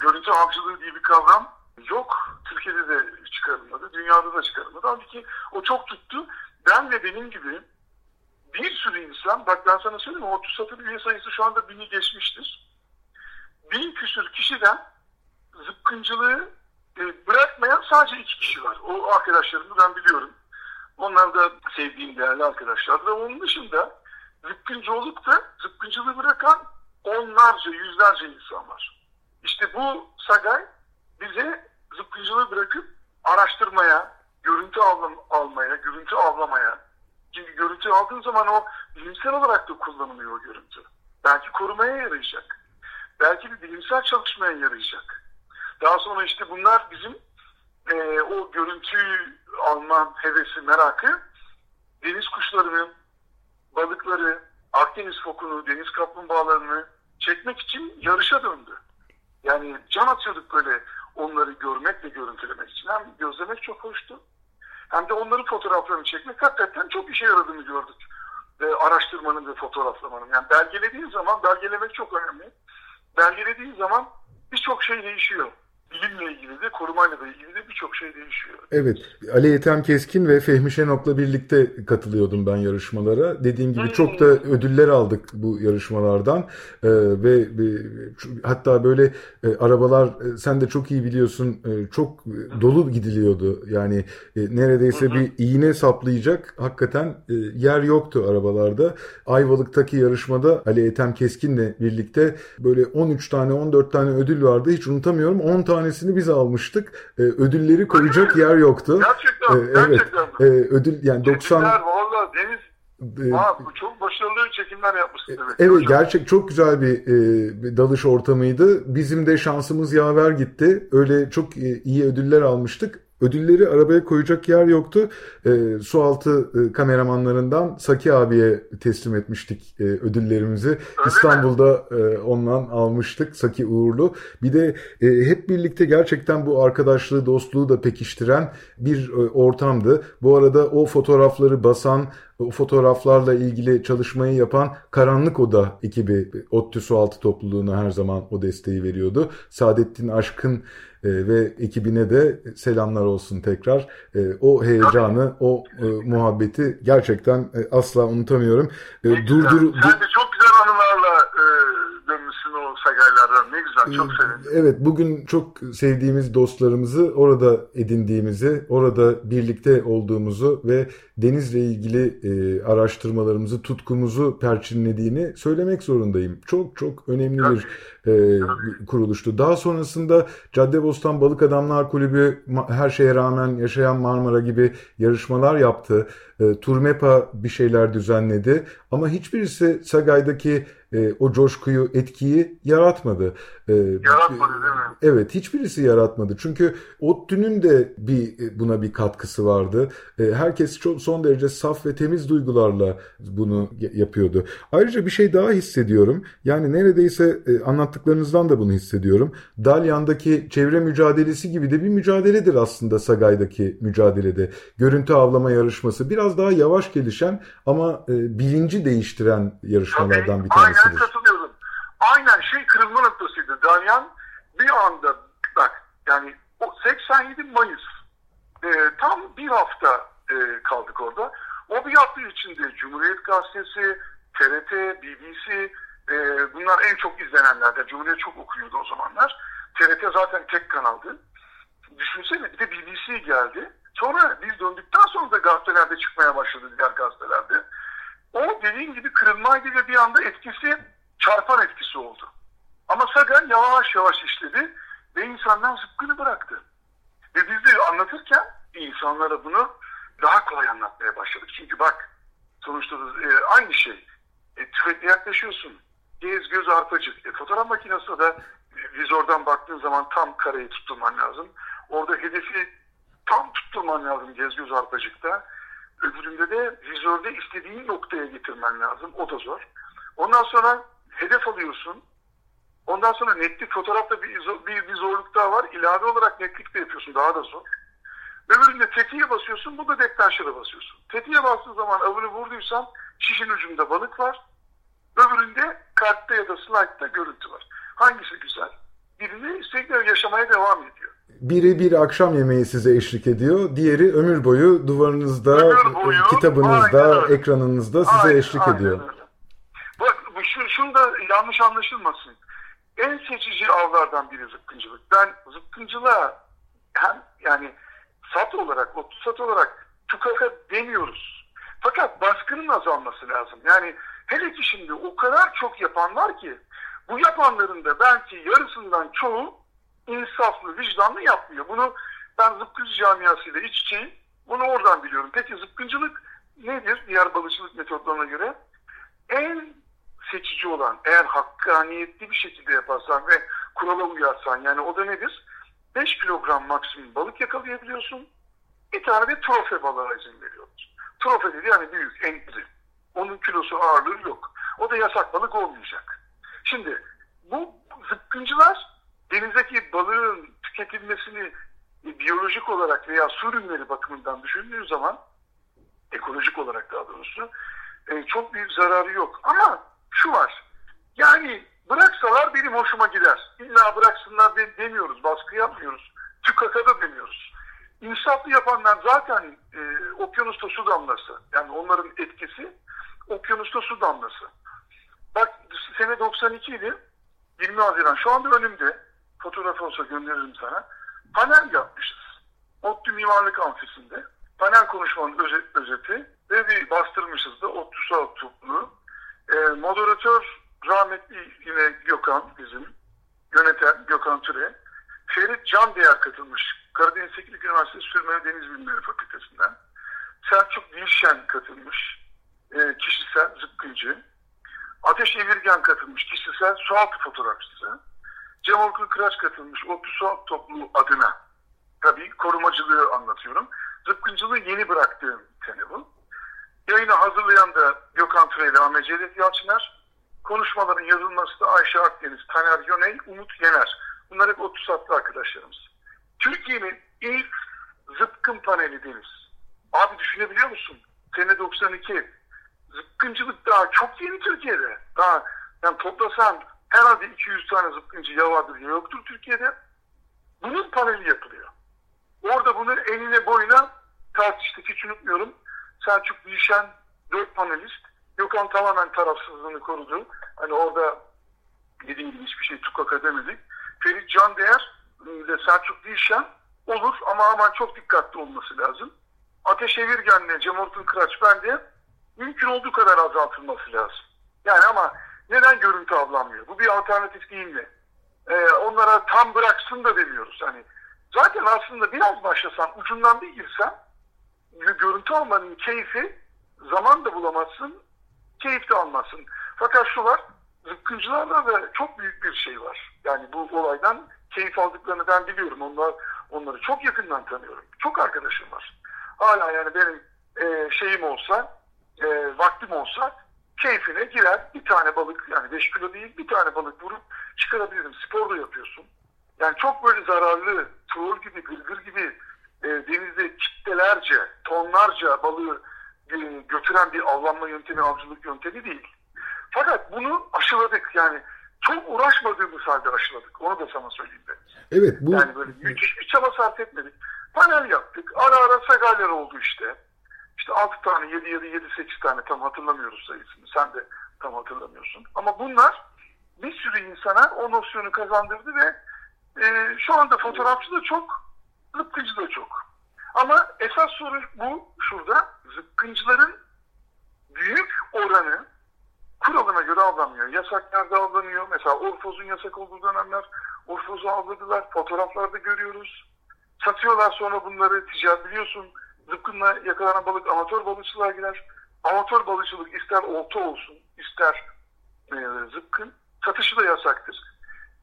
Görüntü avcılığı diye bir kavram yok. Türkiye'de de çıkarılmadı, dünyada da çıkarılmadı. Halbuki o çok tuttu. Ben ve benim gibi bir sürü insan, bak ben sana söyleyeyim, ODTÜSAT'ın üye sayısı şu anda 1000'i geçmiştir. 1000 küsür kişiden zıpkıncılığı bırakmayan sadece 2 kişi var. O arkadaşlarımı ben biliyorum. Onlar da sevdiğim değerli arkadaşlardır. Ama onun dışında zıpkıncı olup da zıpkıncılığı bırakan onlarca, yüzlerce insan var. İşte bu sagay bize zıpkıncılığı bırakıp araştırmaya, görüntü avlamaya. Çünkü görüntü aldığın zaman o bilimsel olarak da kullanılıyor o görüntü. Belki korumaya yarayacak. Belki bir bilimsel çalışmaya yarayacak. Daha sonra işte bunlar bizim o görüntüyü alma hevesi, merakı deniz kuşlarını, balıkları, Akdeniz fokunu, deniz kaplumbağalarını çekmek için yarışa döndü. Yani can atıyorduk böyle onları görmek ve görüntülemek için. Hem gözlemek çok hoştu, hem de onların fotoğraflarını çekmek hakikaten çok işe yaradığını gördük. Araştırmanın ve fotoğraflamanın. Yani belgelediğin zaman, belgelemek çok önemli. Belgelediğin zaman birçok şey değişiyor. Bilimle ilgili de, korumayla da ilgili de birçok şey değişiyor. Evet, Ali Ethem Keskin ve Fehmi Şenok'la birlikte katılıyordum ben yarışmalara. Dediğim gibi çok da ödüller aldık bu yarışmalardan. Ve hatta böyle arabalar, sen de çok iyi biliyorsun, çok dolu gidiliyordu. Yani neredeyse bir iğne saplayacak hakikaten yer yoktu arabalarda. Ayvalık'taki yarışmada Ali Ethem Keskin'le birlikte böyle 13 tane, 14 tane ödül vardı. Hiç unutamıyorum. 10 tanesini biz almıştık. Ödülleri koyacak yer yoktu. Gerçekten. Gerçekten. Evet. Ödül yani 90 vallahi Deniz çok başarılı çekimler yapmışsın demek. Evet, gerçek çok güzel bir dalış ortamıydı. Bizim de şansımız yaver gitti. Öyle çok iyi ödüller almıştık. Ödülleri arabaya koyacak yer yoktu. Sualtı kameramanlarından Saki abiye teslim etmiştik ödüllerimizi. Öyle İstanbul'da ondan almıştık, Saki Uğurlu. Bir de hep birlikte gerçekten bu arkadaşlığı, dostluğu da pekiştiren bir ortamdı. Bu arada o fotoğrafları basan, o fotoğraflarla ilgili çalışmayı yapan Karanlık Oda ekibi ODTÜ Sualtı topluluğuna her zaman o desteği veriyordu. Saadettin Aşkın ve ekibine de selamlar olsun tekrar. O heyecanı, o muhabbeti gerçekten asla unutamıyorum. Sen de çok güzel anılarla dönmüşsün o sagaylardan. Ne güzel, çok sevindim. Evet, bugün çok sevdiğimiz dostlarımızı orada edindiğimizi, orada birlikte olduğumuzu ve denizle ilgili araştırmalarımızı, tutkumuzu perçinlediğini söylemek zorundayım. Çok çok önemli bir kuruluştu. Daha sonrasında Caddebostan Balık Adamlar Kulübü her şeye rağmen yaşayan Marmara gibi yarışmalar yaptı. Turmepa bir şeyler düzenledi. Ama hiçbirisi sagay'daki o coşkuyu, etkiyi yaratmadı. Yaratmadı değil mi? Evet, hiçbirisi yaratmadı. Çünkü ODTÜ'nün de buna bir katkısı vardı. Herkes çok son derece saf ve temiz duygularla bunu yapıyordu. Ayrıca bir şey daha hissediyorum. Yani neredeyse anlattıklarınızdan da bunu hissediyorum. Dalyan'daki çevre mücadelesi gibi de bir mücadeledir aslında sagay'daki mücadelede. Görüntü avlama yarışması biraz daha yavaş gelişen ama bilinci değiştiren yarışmalardan bir tanesidir. Aynen katılıyorum. Aynen kırılma noktasıydı. Dalyan bir anda bak yani 87 Mayıs tam bir hafta kaldık orada. O bir hafta içinde Cumhuriyet Gazetesi, TRT, BBC bunlar en çok izlenenlerdi. Cumhuriyet çok okuyordu o zamanlar. TRT zaten tek kanaldı. Düşünsene, bir de BBC geldi. Sonra biz döndükten sonra da gazetelerde çıkmaya başladı, diğer gazetelerde. O dediğim gibi kırılmaydı ve bir anda etkisi, çarpan etkisi oldu. Ama Sagan yavaş yavaş işledi ve insanlar zıpkını bıraktı. Ve biz de anlatırken insanlara bunu daha kolay anlatmaya başladık. Çünkü bak sonuçta aynı şey. Tüfekle yaklaşıyorsun. Gez, göz, arpacık. Fotoğraf makinesine de vizörden baktığın zaman tam kareyi tutturman lazım. Orada hedefi tam tutturman lazım gez, göz, arpacıkta. Öbüründe de vizörde istediğin noktaya getirmen lazım. O da zor. Ondan sonra hedef alıyorsun. Ondan sonra netlik, fotoğrafta bir zorluk daha var. İlave olarak netlik de yapıyorsun. Daha da zor. Öbüründe tetiğe basıyorsun. Bu da deklanşöre basıyorsun. Tetiğe bastığın zaman avını vurduysan şişin ucunda balık var. Öbüründe kartta ya da slide'da görüntü var. Hangisi güzel? Birini istekle yaşamaya devam ediyor. Biri bir akşam yemeği size eşlik ediyor. Diğeri ömür boyu duvarınızda, kitabınızda, ekranınızda size eşlik ediyor. Öyle. Bak şunu da yanlış anlaşılmasın. En seçici avlardan biri zıpkıncılık. Ben zıpkıncılığa hem yani sat olarak, ODTÜSAT olarak tukaka demiyoruz. Fakat baskının azalması lazım. Yani hele ki şimdi o kadar çok yapan var ki bu yapanların da belki yarısından çoğu insaflı, vicdanlı yapmıyor. Bunu ben zıpkıncı camiasıyla iç içeyim. Bunu oradan biliyorum. Peki zıpkıncılık nedir diğer balıkçılık metotlarına göre? En seçici olan, eğer hakkaniyetli bir şekilde yaparsan ve kurala uyarsan, yani o da nedir? 5 kilogram maksimum balık yakalayabiliyorsun. Bir tane de trofe balığa izin veriyorlar. Trofe dedi yani büyük, en güzel. Onun kilosu ağırlığı yok. O da yasak balık olmayacak. Şimdi bu zıpkıncılar denizdeki balığın tüketilmesini biyolojik olarak veya su ürünleri bakımından düşündüğü zaman, ekolojik olarak daha doğrusu, çok büyük zararı yok. Ama şu var, yani bıraksalar benim hoşuma gider. İlla bıraksınlar demiyoruz, baskı yapmıyoruz. TÜKAK'a da demiyoruz. İnsaflı yapanlar zaten okyanusta su damlası. Yani onların etkisi okyanusta su damlası. Bak sene 92 idi, 20 Haziran. Şu anda önümde, fotoğraf olsa gönderirim sana. Panel yapmışız. ODTÜ Mimarlık Amfisi'nde. Panel konuşmanın özeti ve bir bastırmışız da ODTÜSAT topluluğu. Moderatör rahmetli yine Gökhan, bizim yöneten Gökhan Tür'e, Ferit Candeğer katılmış. Karadeniz Teknik Üniversitesi Sürme Deniz Bilimleri Fakültesinden. Selçuk Dilşen katılmış. Kişisel zıpkıncı. Ateş Evirgen katılmış. Kişisel sualtı fotoğrafçısı. Cem Orkun Kıraç katılmış. ODTÜSAT topluluğu adına. Tabii korumacılığı anlatıyorum. Zıpkıncılığı yeni bıraktığım sene bu. Yayını hazırlayan da Gökhan Tür ile Ahmet Cevdet Yalçınar. Konuşmaların yazılması da Ayşe Akdeniz, Taner Yöney, Umut Yener. Bunlar hep ODTÜSAT'lı arkadaşlarımız. Türkiye'nin ilk zıpkın paneli Deniz. Abi düşünebiliyor musun? Sene 92. Zıpkıncılık daha çok yeni Türkiye'de. Daha yani toplasan herhalde 200 tane zıpkıncı ya vardır ya yoktur Türkiye'de. Bunun paneli yapılıyor. Orada bunu eline boyuna tartıştık. Hiç unutmuyorum. Selçuk Dilşen 4 panelist. Gökhan tamamen tarafsızlığını korudu. Hani orada dediğim gibi hiçbir şey tukaka demedik. Ferit Candeğer ile Selçuk Dilşen olur ama aman çok dikkatli olması lazım. Ateş Evirgen'le Cem Orkun Kıraç bende mümkün olduğu kadar azaltılması lazım. Yani ama neden görüntü avlanmıyor? Bu bir alternatif değil mi? Onlara tam bıraksın da demiyoruz. Yani zaten aslında biraz başlasan, ucundan bir girsen, görüntü almanın keyfi, zaman da bulamazsın, keyif de almazsın. Fakat şu var, zıpkıncılarla da çok büyük bir şey var. Yani bu olaydan keyif aldıklarını ben biliyorum. Onları çok yakından tanıyorum. Çok arkadaşım var. Hala yani benim şeyim olsa, vaktim olsa keyfine girer. Bir tane balık, yani 5 kilo değil, bir tane balık vurup çıkarabilirim. Spor da yapıyorsun. Yani çok böyle zararlı, troll gibi, gırgır gibi denizde kitlelerce, tonlarca balığı götüren bir avlanma yöntemi, avcılık yöntemi değil. Fakat bunu aşıladık. Yani çok uğraşmadığımız halde aşıladık. Onu da sana söyleyeyim ben. Evet, bu... Yani böyle müthiş bir çaba sarf etmedik. Panel yaptık. Ara ara sakallar oldu işte. İşte 6 tane, 7 ya da 7-8 tane tam hatırlamıyoruz sayısını. Sen de tam hatırlamıyorsun. Ama bunlar bir sürü insana o nosyonu kazandırdı ve şu anda fotoğrafçı da çok, zıpkıncı da çok. Ama esas soru bu şurada. Zıpkıncıların büyük oranı kuralına göre avlanmıyor. Yasaklarda avlanıyor. Mesela orfozun yasak olduğu dönemler orfozu avladılar. Fotoğraflarda görüyoruz. Satıyorlar sonra bunları ticaret, biliyorsun. Zıpkınla yakalanan balık amatör balıkçılığa girer. Amatör balıkçılık ister olta olsun, ister zıpkın. Satışı da yasaktır.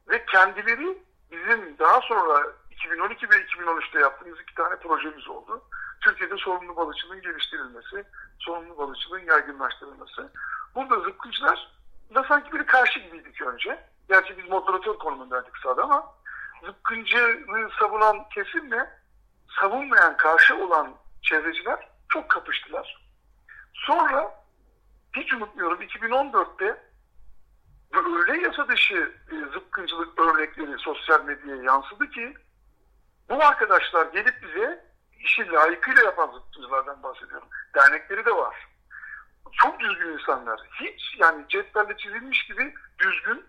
Ve kendileri bizim daha sonra 2012 ve 2013'te yaptığımız 2 tane projemiz oldu. Türkiye'de sorumlu balıkçılığın geliştirilmesi, sorumlu balıkçılığın yaygınlaştırılması. Burada zıpkıncılar da sanki biri karşı gibiydik önce. Gerçi biz moderatör konumundaydık sahada ama zıpkıncılığı savunan kesimle savunmayan, karşı olan çevreciler çok kapıştılar. Sonra hiç unutmuyorum 2014'te öyle yasa dışı zıpkıncılık örnekleri sosyal medyaya yansıdı ki bu arkadaşlar gelip bize işi layıkıyla yapan zıpkıncılardan bahsediyorum. Dernekleri de var. Çok düzgün insanlar. Hiç yani cetvelle çizilmiş gibi düzgün,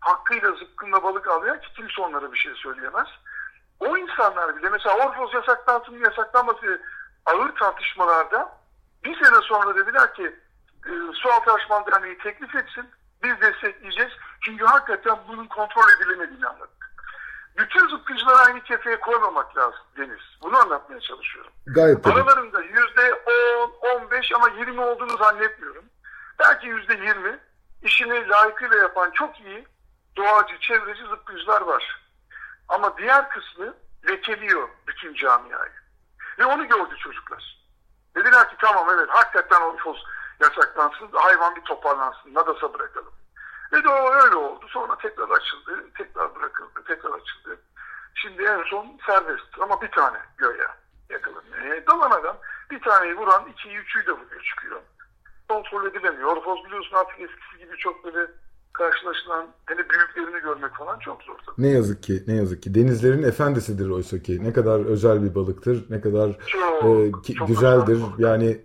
hakkıyla zıpkınla balık avlayan ki kimse onlara bir şey söyleyemez. O insanlar bile mesela orfoz yasaklansın, yasaklanması ağır tartışmalarda bir sene sonra dediler ki Sualtı Araştırmaları Derneği teklif etsin, biz destekleyeceğiz. Çünkü hakikaten bunun kontrol edilemediğini anlattık. Bütün zıpkıncıları aynı kefeye koymamak lazım Deniz. Bunu anlatmaya çalışıyorum. Gayet aralarında %10-15 ama 20 olduğunu zannetmiyorum. Belki %20 işini layıkıyla yapan çok iyi doğacı, çevreci zıpkıncılar var. Ama diğer kısmı lekeliyor bütün camiayı. Ve onu gördü çocuklar. Dediler ki tamam evet hakikaten orfoz yasaklansın, hayvan bir toparlansın, nadasa bırakalım. Ve de o öyle oldu. Sonra tekrar açıldı, tekrar bırakıldı, tekrar açıldı. Şimdi en son serbest ama bir tane göğe yakalanıyor. Dalan adam bir taneyi vuran ikiyi, üçüyü de vuruyor çıkıyor. Kontrol edilemiyor. Orfoz biliyorsun artık eskisi gibi çok böyle karşılaşılan hani büyüklerini görmek falan çok zor. Ne yazık ki, ne yazık ki. Denizlerin efendisidir oysa ki. Ne kadar özel bir balıktır, ne kadar çok güzeldir. Yani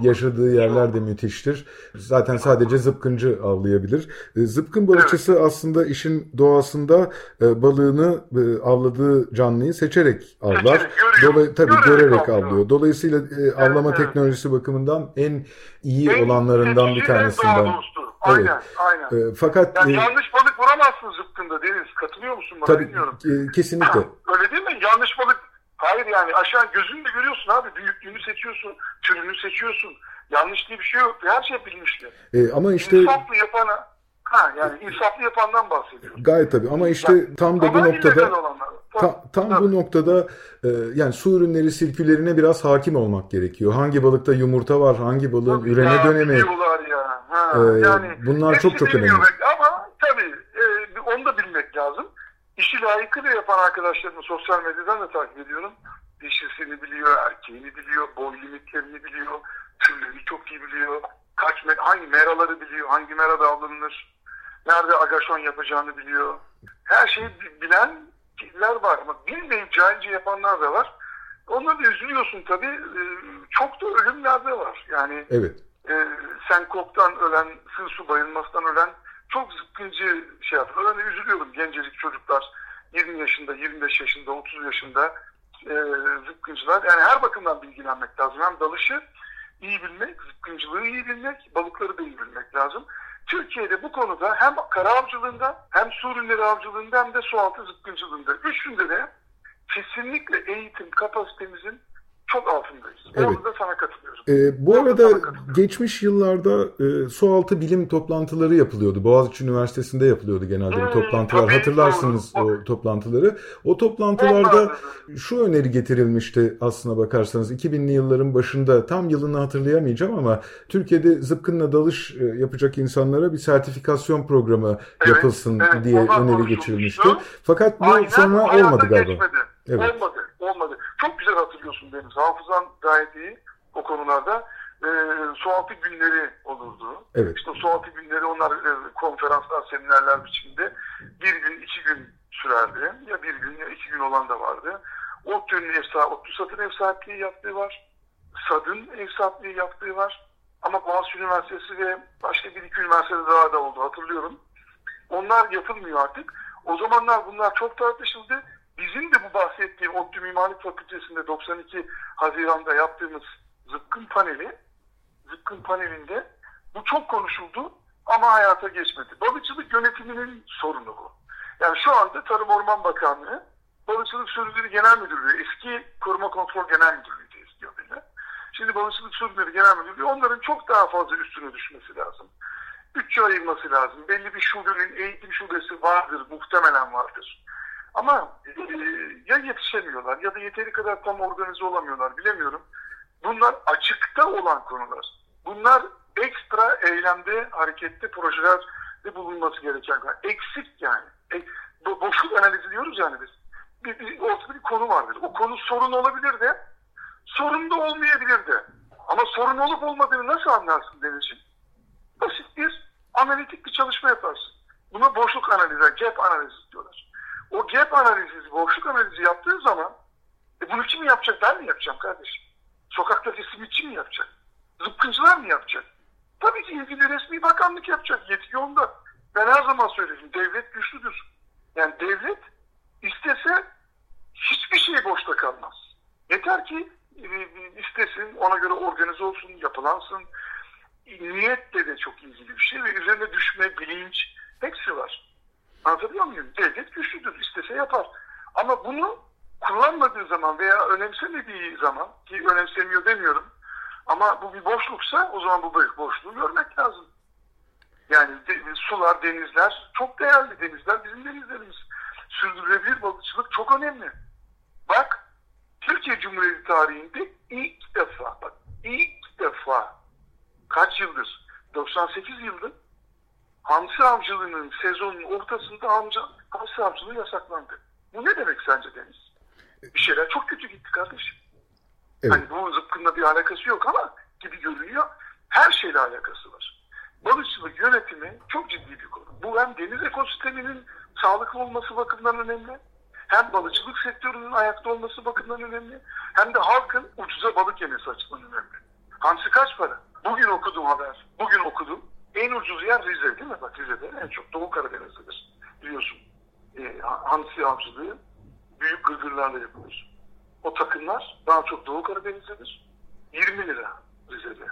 yaşadığı yerler de müthiştir. Zaten sadece zıpkıncı avlayabilir. Zıpkın balıkçısı aslında işin doğasında balığını avladığı canlıyı seçerek avlar. Görerek avlıyor. Dolayısıyla avlama teknolojisi bakımından en iyi olanlarından bir tanesinden. Evet. Aynen. Fakat yani yanlış balık vuramazsın zıpkında Deniz. Katılıyor musun bana? Tabii, bilmiyorum. Kesinlikle. Öyle değil mi? Yanlış balık. Hayır yani aşağı gözünle görüyorsun abi. Büyüklüğünü seçiyorsun, türünü seçiyorsun. Yanlış diye bir şey yok. Her şey bilinçli. Ama işte insaflı yapana, yani insaflı yapandan bahsediyorum. Gayet tabii ama işte yani, tam da bu noktada bu noktada yani su ürünleri sirkülerine biraz hakim olmak gerekiyor. Hangi balıkta yumurta var, hangi balığın üreme dönemi. Yani bunlar çok önemli. Ama tabii onu da bilmek lazım. İşi layıkıyla yapan arkadaşlarımı sosyal medyadan da takip ediyorum. Dişisini biliyor, erkeğini biliyor, boy limitlerini biliyor, türleri çok iyi biliyor. Hangi meraları biliyor, hangi merada avlanılır, nerede agaşon yapacağını biliyor. Her şeyi bilenler var ama bilmeyip cahilce yapanlar da var. Onları da üzülüyorsun tabii. Çok da ölümler de var. Yani evet. Senkoptan ölen, sığ su bayılmasından ölen çok zıpkıncı şey yaptı. Öyle üzülüyorum gencecik çocuklar 20 yaşında, 25 yaşında, 30 yaşında zıpkıncılar. Yani her bakımdan bilgilenmek lazım. Hem dalışı iyi bilmek, zıpkıncılığı iyi bilmek, balıkları da iyi bilmek lazım. Türkiye'de bu konuda hem kara avcılığında, hem su ürünleri avcılığında hem de sualtı zıpkıncılığında. Üçünde de kesinlikle eğitim kapasitemizin çok altındayız. Evet. Orada da sana katılıyorum. Bu arada geçmiş yıllarda sualtı bilim toplantıları yapılıyordu. Boğaziçi Üniversitesi'nde yapılıyordu genelde bu toplantılar. Hatırlarsınız o toplantıları. O toplantılarda şu öneri getirilmişti aslına bakarsanız. 2000'li yılların başında tam yılını hatırlayamayacağım ama Türkiye'de zıpkınla dalış yapacak insanlara bir sertifikasyon programı yapılsın diye öneri geçirilmişti. Fakat bu sonra olmadı galiba. Evet. Olmadı. Çok güzel hatırlıyorsun Deniz. Hafızan gayet iyi o konularda. Sualtı günleri olurdu. Evet. İşte sualtı günleri onlar konferanslar, seminerler biçiminde bir gün, iki gün sürerdi. Ya bir gün ya iki gün olan da vardı. ODTÜSAT'ın ev sahipliği yaptığı var. SAD'ın ev sahipliği yaptığı var. Ama Boğaziçi Üniversitesi ve başka bir iki üniversitede daha da oldu hatırlıyorum. Onlar yapılmıyor artık. O zamanlar bunlar çok tartışıldı. Bizim de bu bahsettiğim ODTÜ Mimarlık Fakültesi'nde 92 Haziran'da yaptığımız zıpkın panelinde bu çok konuşuldu ama hayata geçmedi. Balıkçılık yönetiminin sorunu bu. Yani şu anda Tarım Orman Bakanlığı, Balıkçılık Sürdürülebilirlik Genel Müdürlüğü, eski Koruma Kontrol Genel Müdürlüğü diye istiyor bile. Şimdi Balıkçılık Sürdürülebilirlik Genel Müdürlüğü onların çok daha fazla üstüne düşmesi lazım. Bütçe ayırması lazım. Belli bir şubenin eğitim şubesi vardır, muhtemelen vardır. Ama ya yetişemiyorlar ya da yeteri kadar tam organize olamıyorlar bilemiyorum. Bunlar açıkta olan konular. Bunlar ekstra eylemde, harekette, projelerde bulunması gereken konular. Eksik yani. Boşluk analiz ediyoruz yani biz. Ortada bir konu vardır. O konu sorun olabilir de, sorun da olmayabilir de. Ama sorun olup olmadığını nasıl anlarsın Denizciğim? Basit bir analitik bir çalışma yaparsın. Buna boşluk analizi, gap analizi diyorlar. O gap analizi, boşluk analizi yaptığı zaman bunu kim yapacak? Ben mi yapacağım kardeşim? Sokaktaki simitçi mi yapacak? Zıpkıncılar mı yapacak? Tabii ki ilgili resmi bakanlık yapacak. Yetki onda. Ben her zaman söyledim. Devlet güçlüdür. Yani devlet istese hiçbir şey boşta kalmaz. Yeter ki istesin, ona göre organize olsun, yapılansın. Niyetle de çok ilgili bir şey ve üzerine düşme, bilinç hepsi var. Anlatabiliyor muyum? Devlet güçlüdür. İstese yapar. Ama bunu kullanmadığı zaman veya önemsemediği zaman, ki önemsemiyor demiyorum ama bu bir boşluksa o zaman bu büyük boşluğu görmek lazım. Yani sular, denizler çok değerli, denizler bizim denizlerimiz. Sürdürülebilir balıkçılık çok önemli. Bak, Türkiye Cumhuriyeti tarihinde ilk defa, bak ilk defa kaç yıldır? 98 yıldır hamsi avcılığının sezonun ortasında hamsi avcılığı yasaklandı. Bu ne demek sence Deniz? Bir şeyler çok kötü gitti kardeşim. Evet. Hani bu zıpkınla bir alakası yok ama gibi görünüyor. Her şeyle alakası var. Balıkçılık yönetimi çok ciddi bir konu. Bu hem deniz ekosisteminin sağlıklı olması bakımından önemli. Hem balıkçılık sektörünün ayakta olması bakımından önemli. Hem de halkın ucuza balık yemesi açısından önemli. Hamsi kaç para? Bugün okudum haber. Bugün okudum. En ucuz yer Rize değil mi? Bak Rize'de en çok Doğu Karadeniz'dedir. Biliyorsun. Hamsi avcılığı büyük gırgırlarla yapılır. O takımlar daha çok Doğu Karadeniz'dedir. 20 lira Rize'de.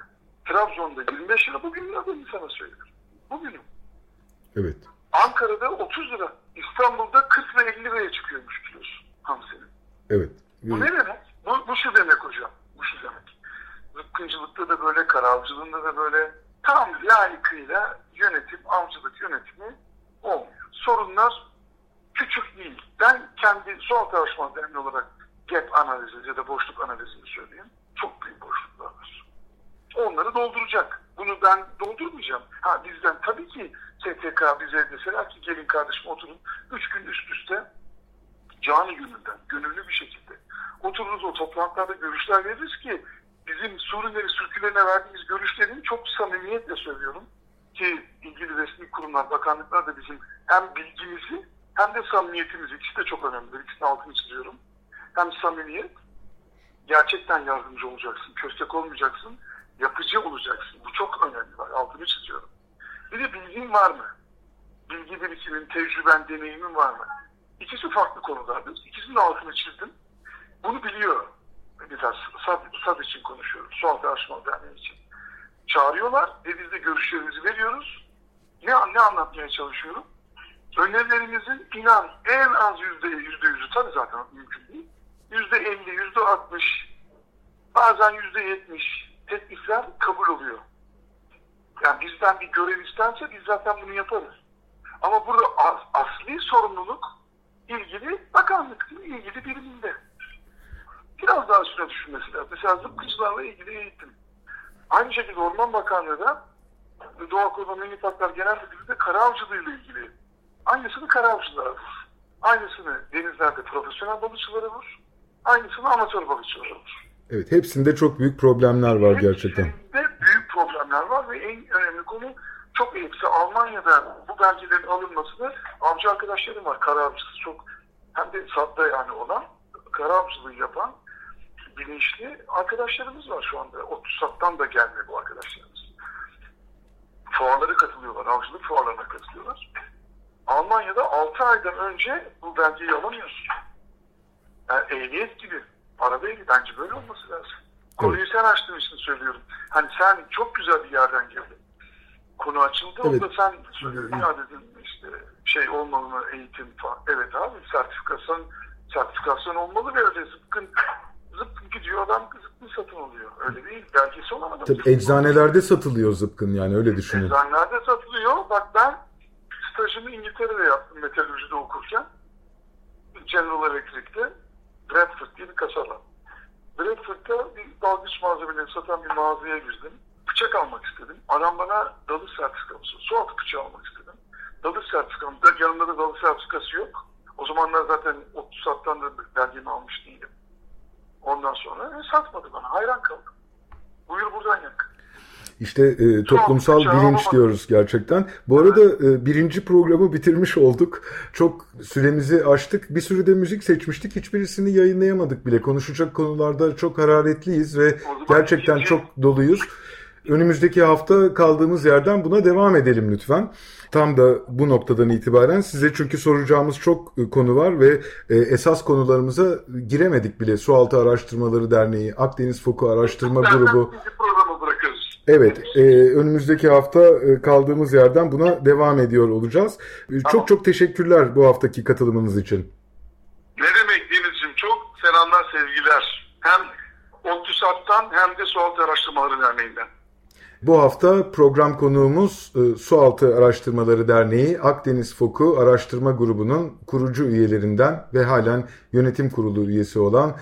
Trabzon'da 25 lira. Bugün ne adamı sana söyler? Bugünüm. Evet. Ankara'da 30 lira. İstanbul'da 40 ve 50 liraya çıkıyormuş kilosu hamsinin. Evet. Bu ne demek? Bu şu demek hocam. Bu şu demek. Zıpkıncılıkta da böyle, karavcılığında da böyle tam layıkıyla yönetim, avcılık yönetimi olmuyor. Sorunlar küçük değil. Ben kendi Sualtı Araştırmaları Derneği olarak gap analizi ya da boşluk analizini söyleyeyim. Çok büyük boşluklar var. Onları dolduracak. Bunu ben doldurmayacağım. Ha bizden tabii ki STK bize deseler ki gelin kardeşim oturun. 3 gün üst üste canı gönülden, gönüllü bir şekilde otururuz, o toplantılarda görüşler veririz ki bizim sorunları, sürkülerine verdiğimiz görüşlerini çok samimiyetle söylüyorum. Ki ilgili resmi kurumlar, bakanlıklar da bizim hem bilgimizi hem de samimiyetimiz, ikisi de çok önemlidir. İkisini altını çiziyorum. Hem samimiyet, gerçekten yardımcı olacaksın, köstek olmayacaksın, yapıcı olacaksın. Bu çok önemli. Bak, altını çiziyorum. Bir de bilgin var mı? Bilgi birikimin, tecrüben, deneyimin var mı? İkisi farklı konulardır. İkisinin altını çizdim. Bunu biliyor. Mesela SAD için konuşuyorum. Sualtı Araştırmaları Derneği için. Çağırıyorlar ve biz de görüşlerimizi veriyoruz. Ne anlatmaya çalışıyorum? Önerilerimizin inan en az %100'ü tabii zaten mümkün değil. %50, %60, bazen %70 teklifler kabul oluyor. Yani bizden bir görev istense biz zaten bunu yaparız. Ama burada asli sorumluluk ilgili bakanlıkın ilgili biriminde. Biraz daha süre düşünmesi lazım. Mesela zıpkıcılarla ilgili eğitim. Aynı şekilde Orman Bakanlığı da Doğa Koruma Milli Parklar Genel Müdürlüğü de kara avcılığıyla ilgili. Aynısını karavcılara vur. Aynısını denizlerde profesyonel balıkçılara vur. Aynısını amatör balıkçılara vur. Evet, hepsinde çok büyük problemler var gerçekten. Hepsinde büyük problemler var ve en önemli konu çok eksi. Almanya'da bu belgelerin alınmasını avcı arkadaşlarım var. Karavcısı çok, hem de SAD'da yani olan, karavcılığı yapan bilinçli arkadaşlarımız var şu anda. ODTÜSAT'tan da gelmiyor bu arkadaşlarımız. Fuarlara katılıyorlar, avcılık fuarlarına katılıyorlar. Almanya'da 6 aydan önce bu belgeyi alamıyorsun. Yani ehliyet gibi. Araba ehliyet. Bence böyle olması lazım. Evet. Konuyu sen açtığın için söylüyorum. Hani sen çok güzel bir yerden geldin. Konu açıldı. Evet. Onda sen söylüyorsun. Ya dedin işte şey olmalı mı, eğitim falan. Evet abi, sertifikasyon olmalı ve öyle zıpkın gidiyor adam, zıpkın satın oluyor. Öyle değil. Belgesi olan adam. Tabii eczanelerde satılıyor zıpkın, yani öyle düşünün. Eczanelerde satılıyor. Bak ben stajımı İngiltere'de yaptım, metalurjide okurken. General Electric'te, Bradford diye bir kasaba. Bradford'da bir dalgıç malzemeleri satan bir mağazaya girdim. Bıçak almak istedim. Adam bana dalış sertifikası, sualtı bıçağı almak istedim. Dalış sertifikası, yanımda da dalış sertifikası yok. O zamanlar zaten 30 sattan da belgemi almış değilim. Ondan sonra satmadı bana, hayran kaldım. Buyur buradan yak. İşte toplumsal bilinç diyoruz gerçekten. Bu arada birinci programı bitirmiş olduk. Çok süremizi aştık. Bir sürü de müzik seçmiştik. Hiçbirisini yayınlayamadık bile. Konuşacak konularda çok hararetliyiz ve gerçekten çok doluyuz. Önümüzdeki hafta kaldığımız yerden buna devam edelim lütfen. Tam da bu noktadan itibaren size, çünkü soracağımız çok konu var ve esas konularımıza giremedik bile. Sualtı Araştırmaları Derneği, Akdeniz Foku Araştırma Grubu. Evet, önümüzdeki hafta kaldığımız yerden buna devam ediyor olacağız. Çok çok teşekkürler bu haftaki katılımınız için. Ne demek Deniz'ciğim, çok selamlar, sevgiler. Hem ODTÜSAT'tan hem de Sualtı Araştırmaları Derneği'nden. Bu hafta program konuğumuz Sualtı Araştırmaları Derneği Akdeniz Foku Araştırma Grubu'nun kurucu üyelerinden ve halen yönetim kurulu üyesi olan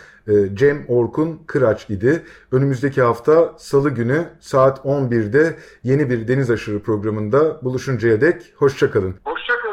Cem Orkun Kıraç idi. Önümüzdeki hafta Salı günü saat 11'de yeni bir Deniz Aşırı programında buluşuncaya dek hoşça kalın. Hoşça kalın.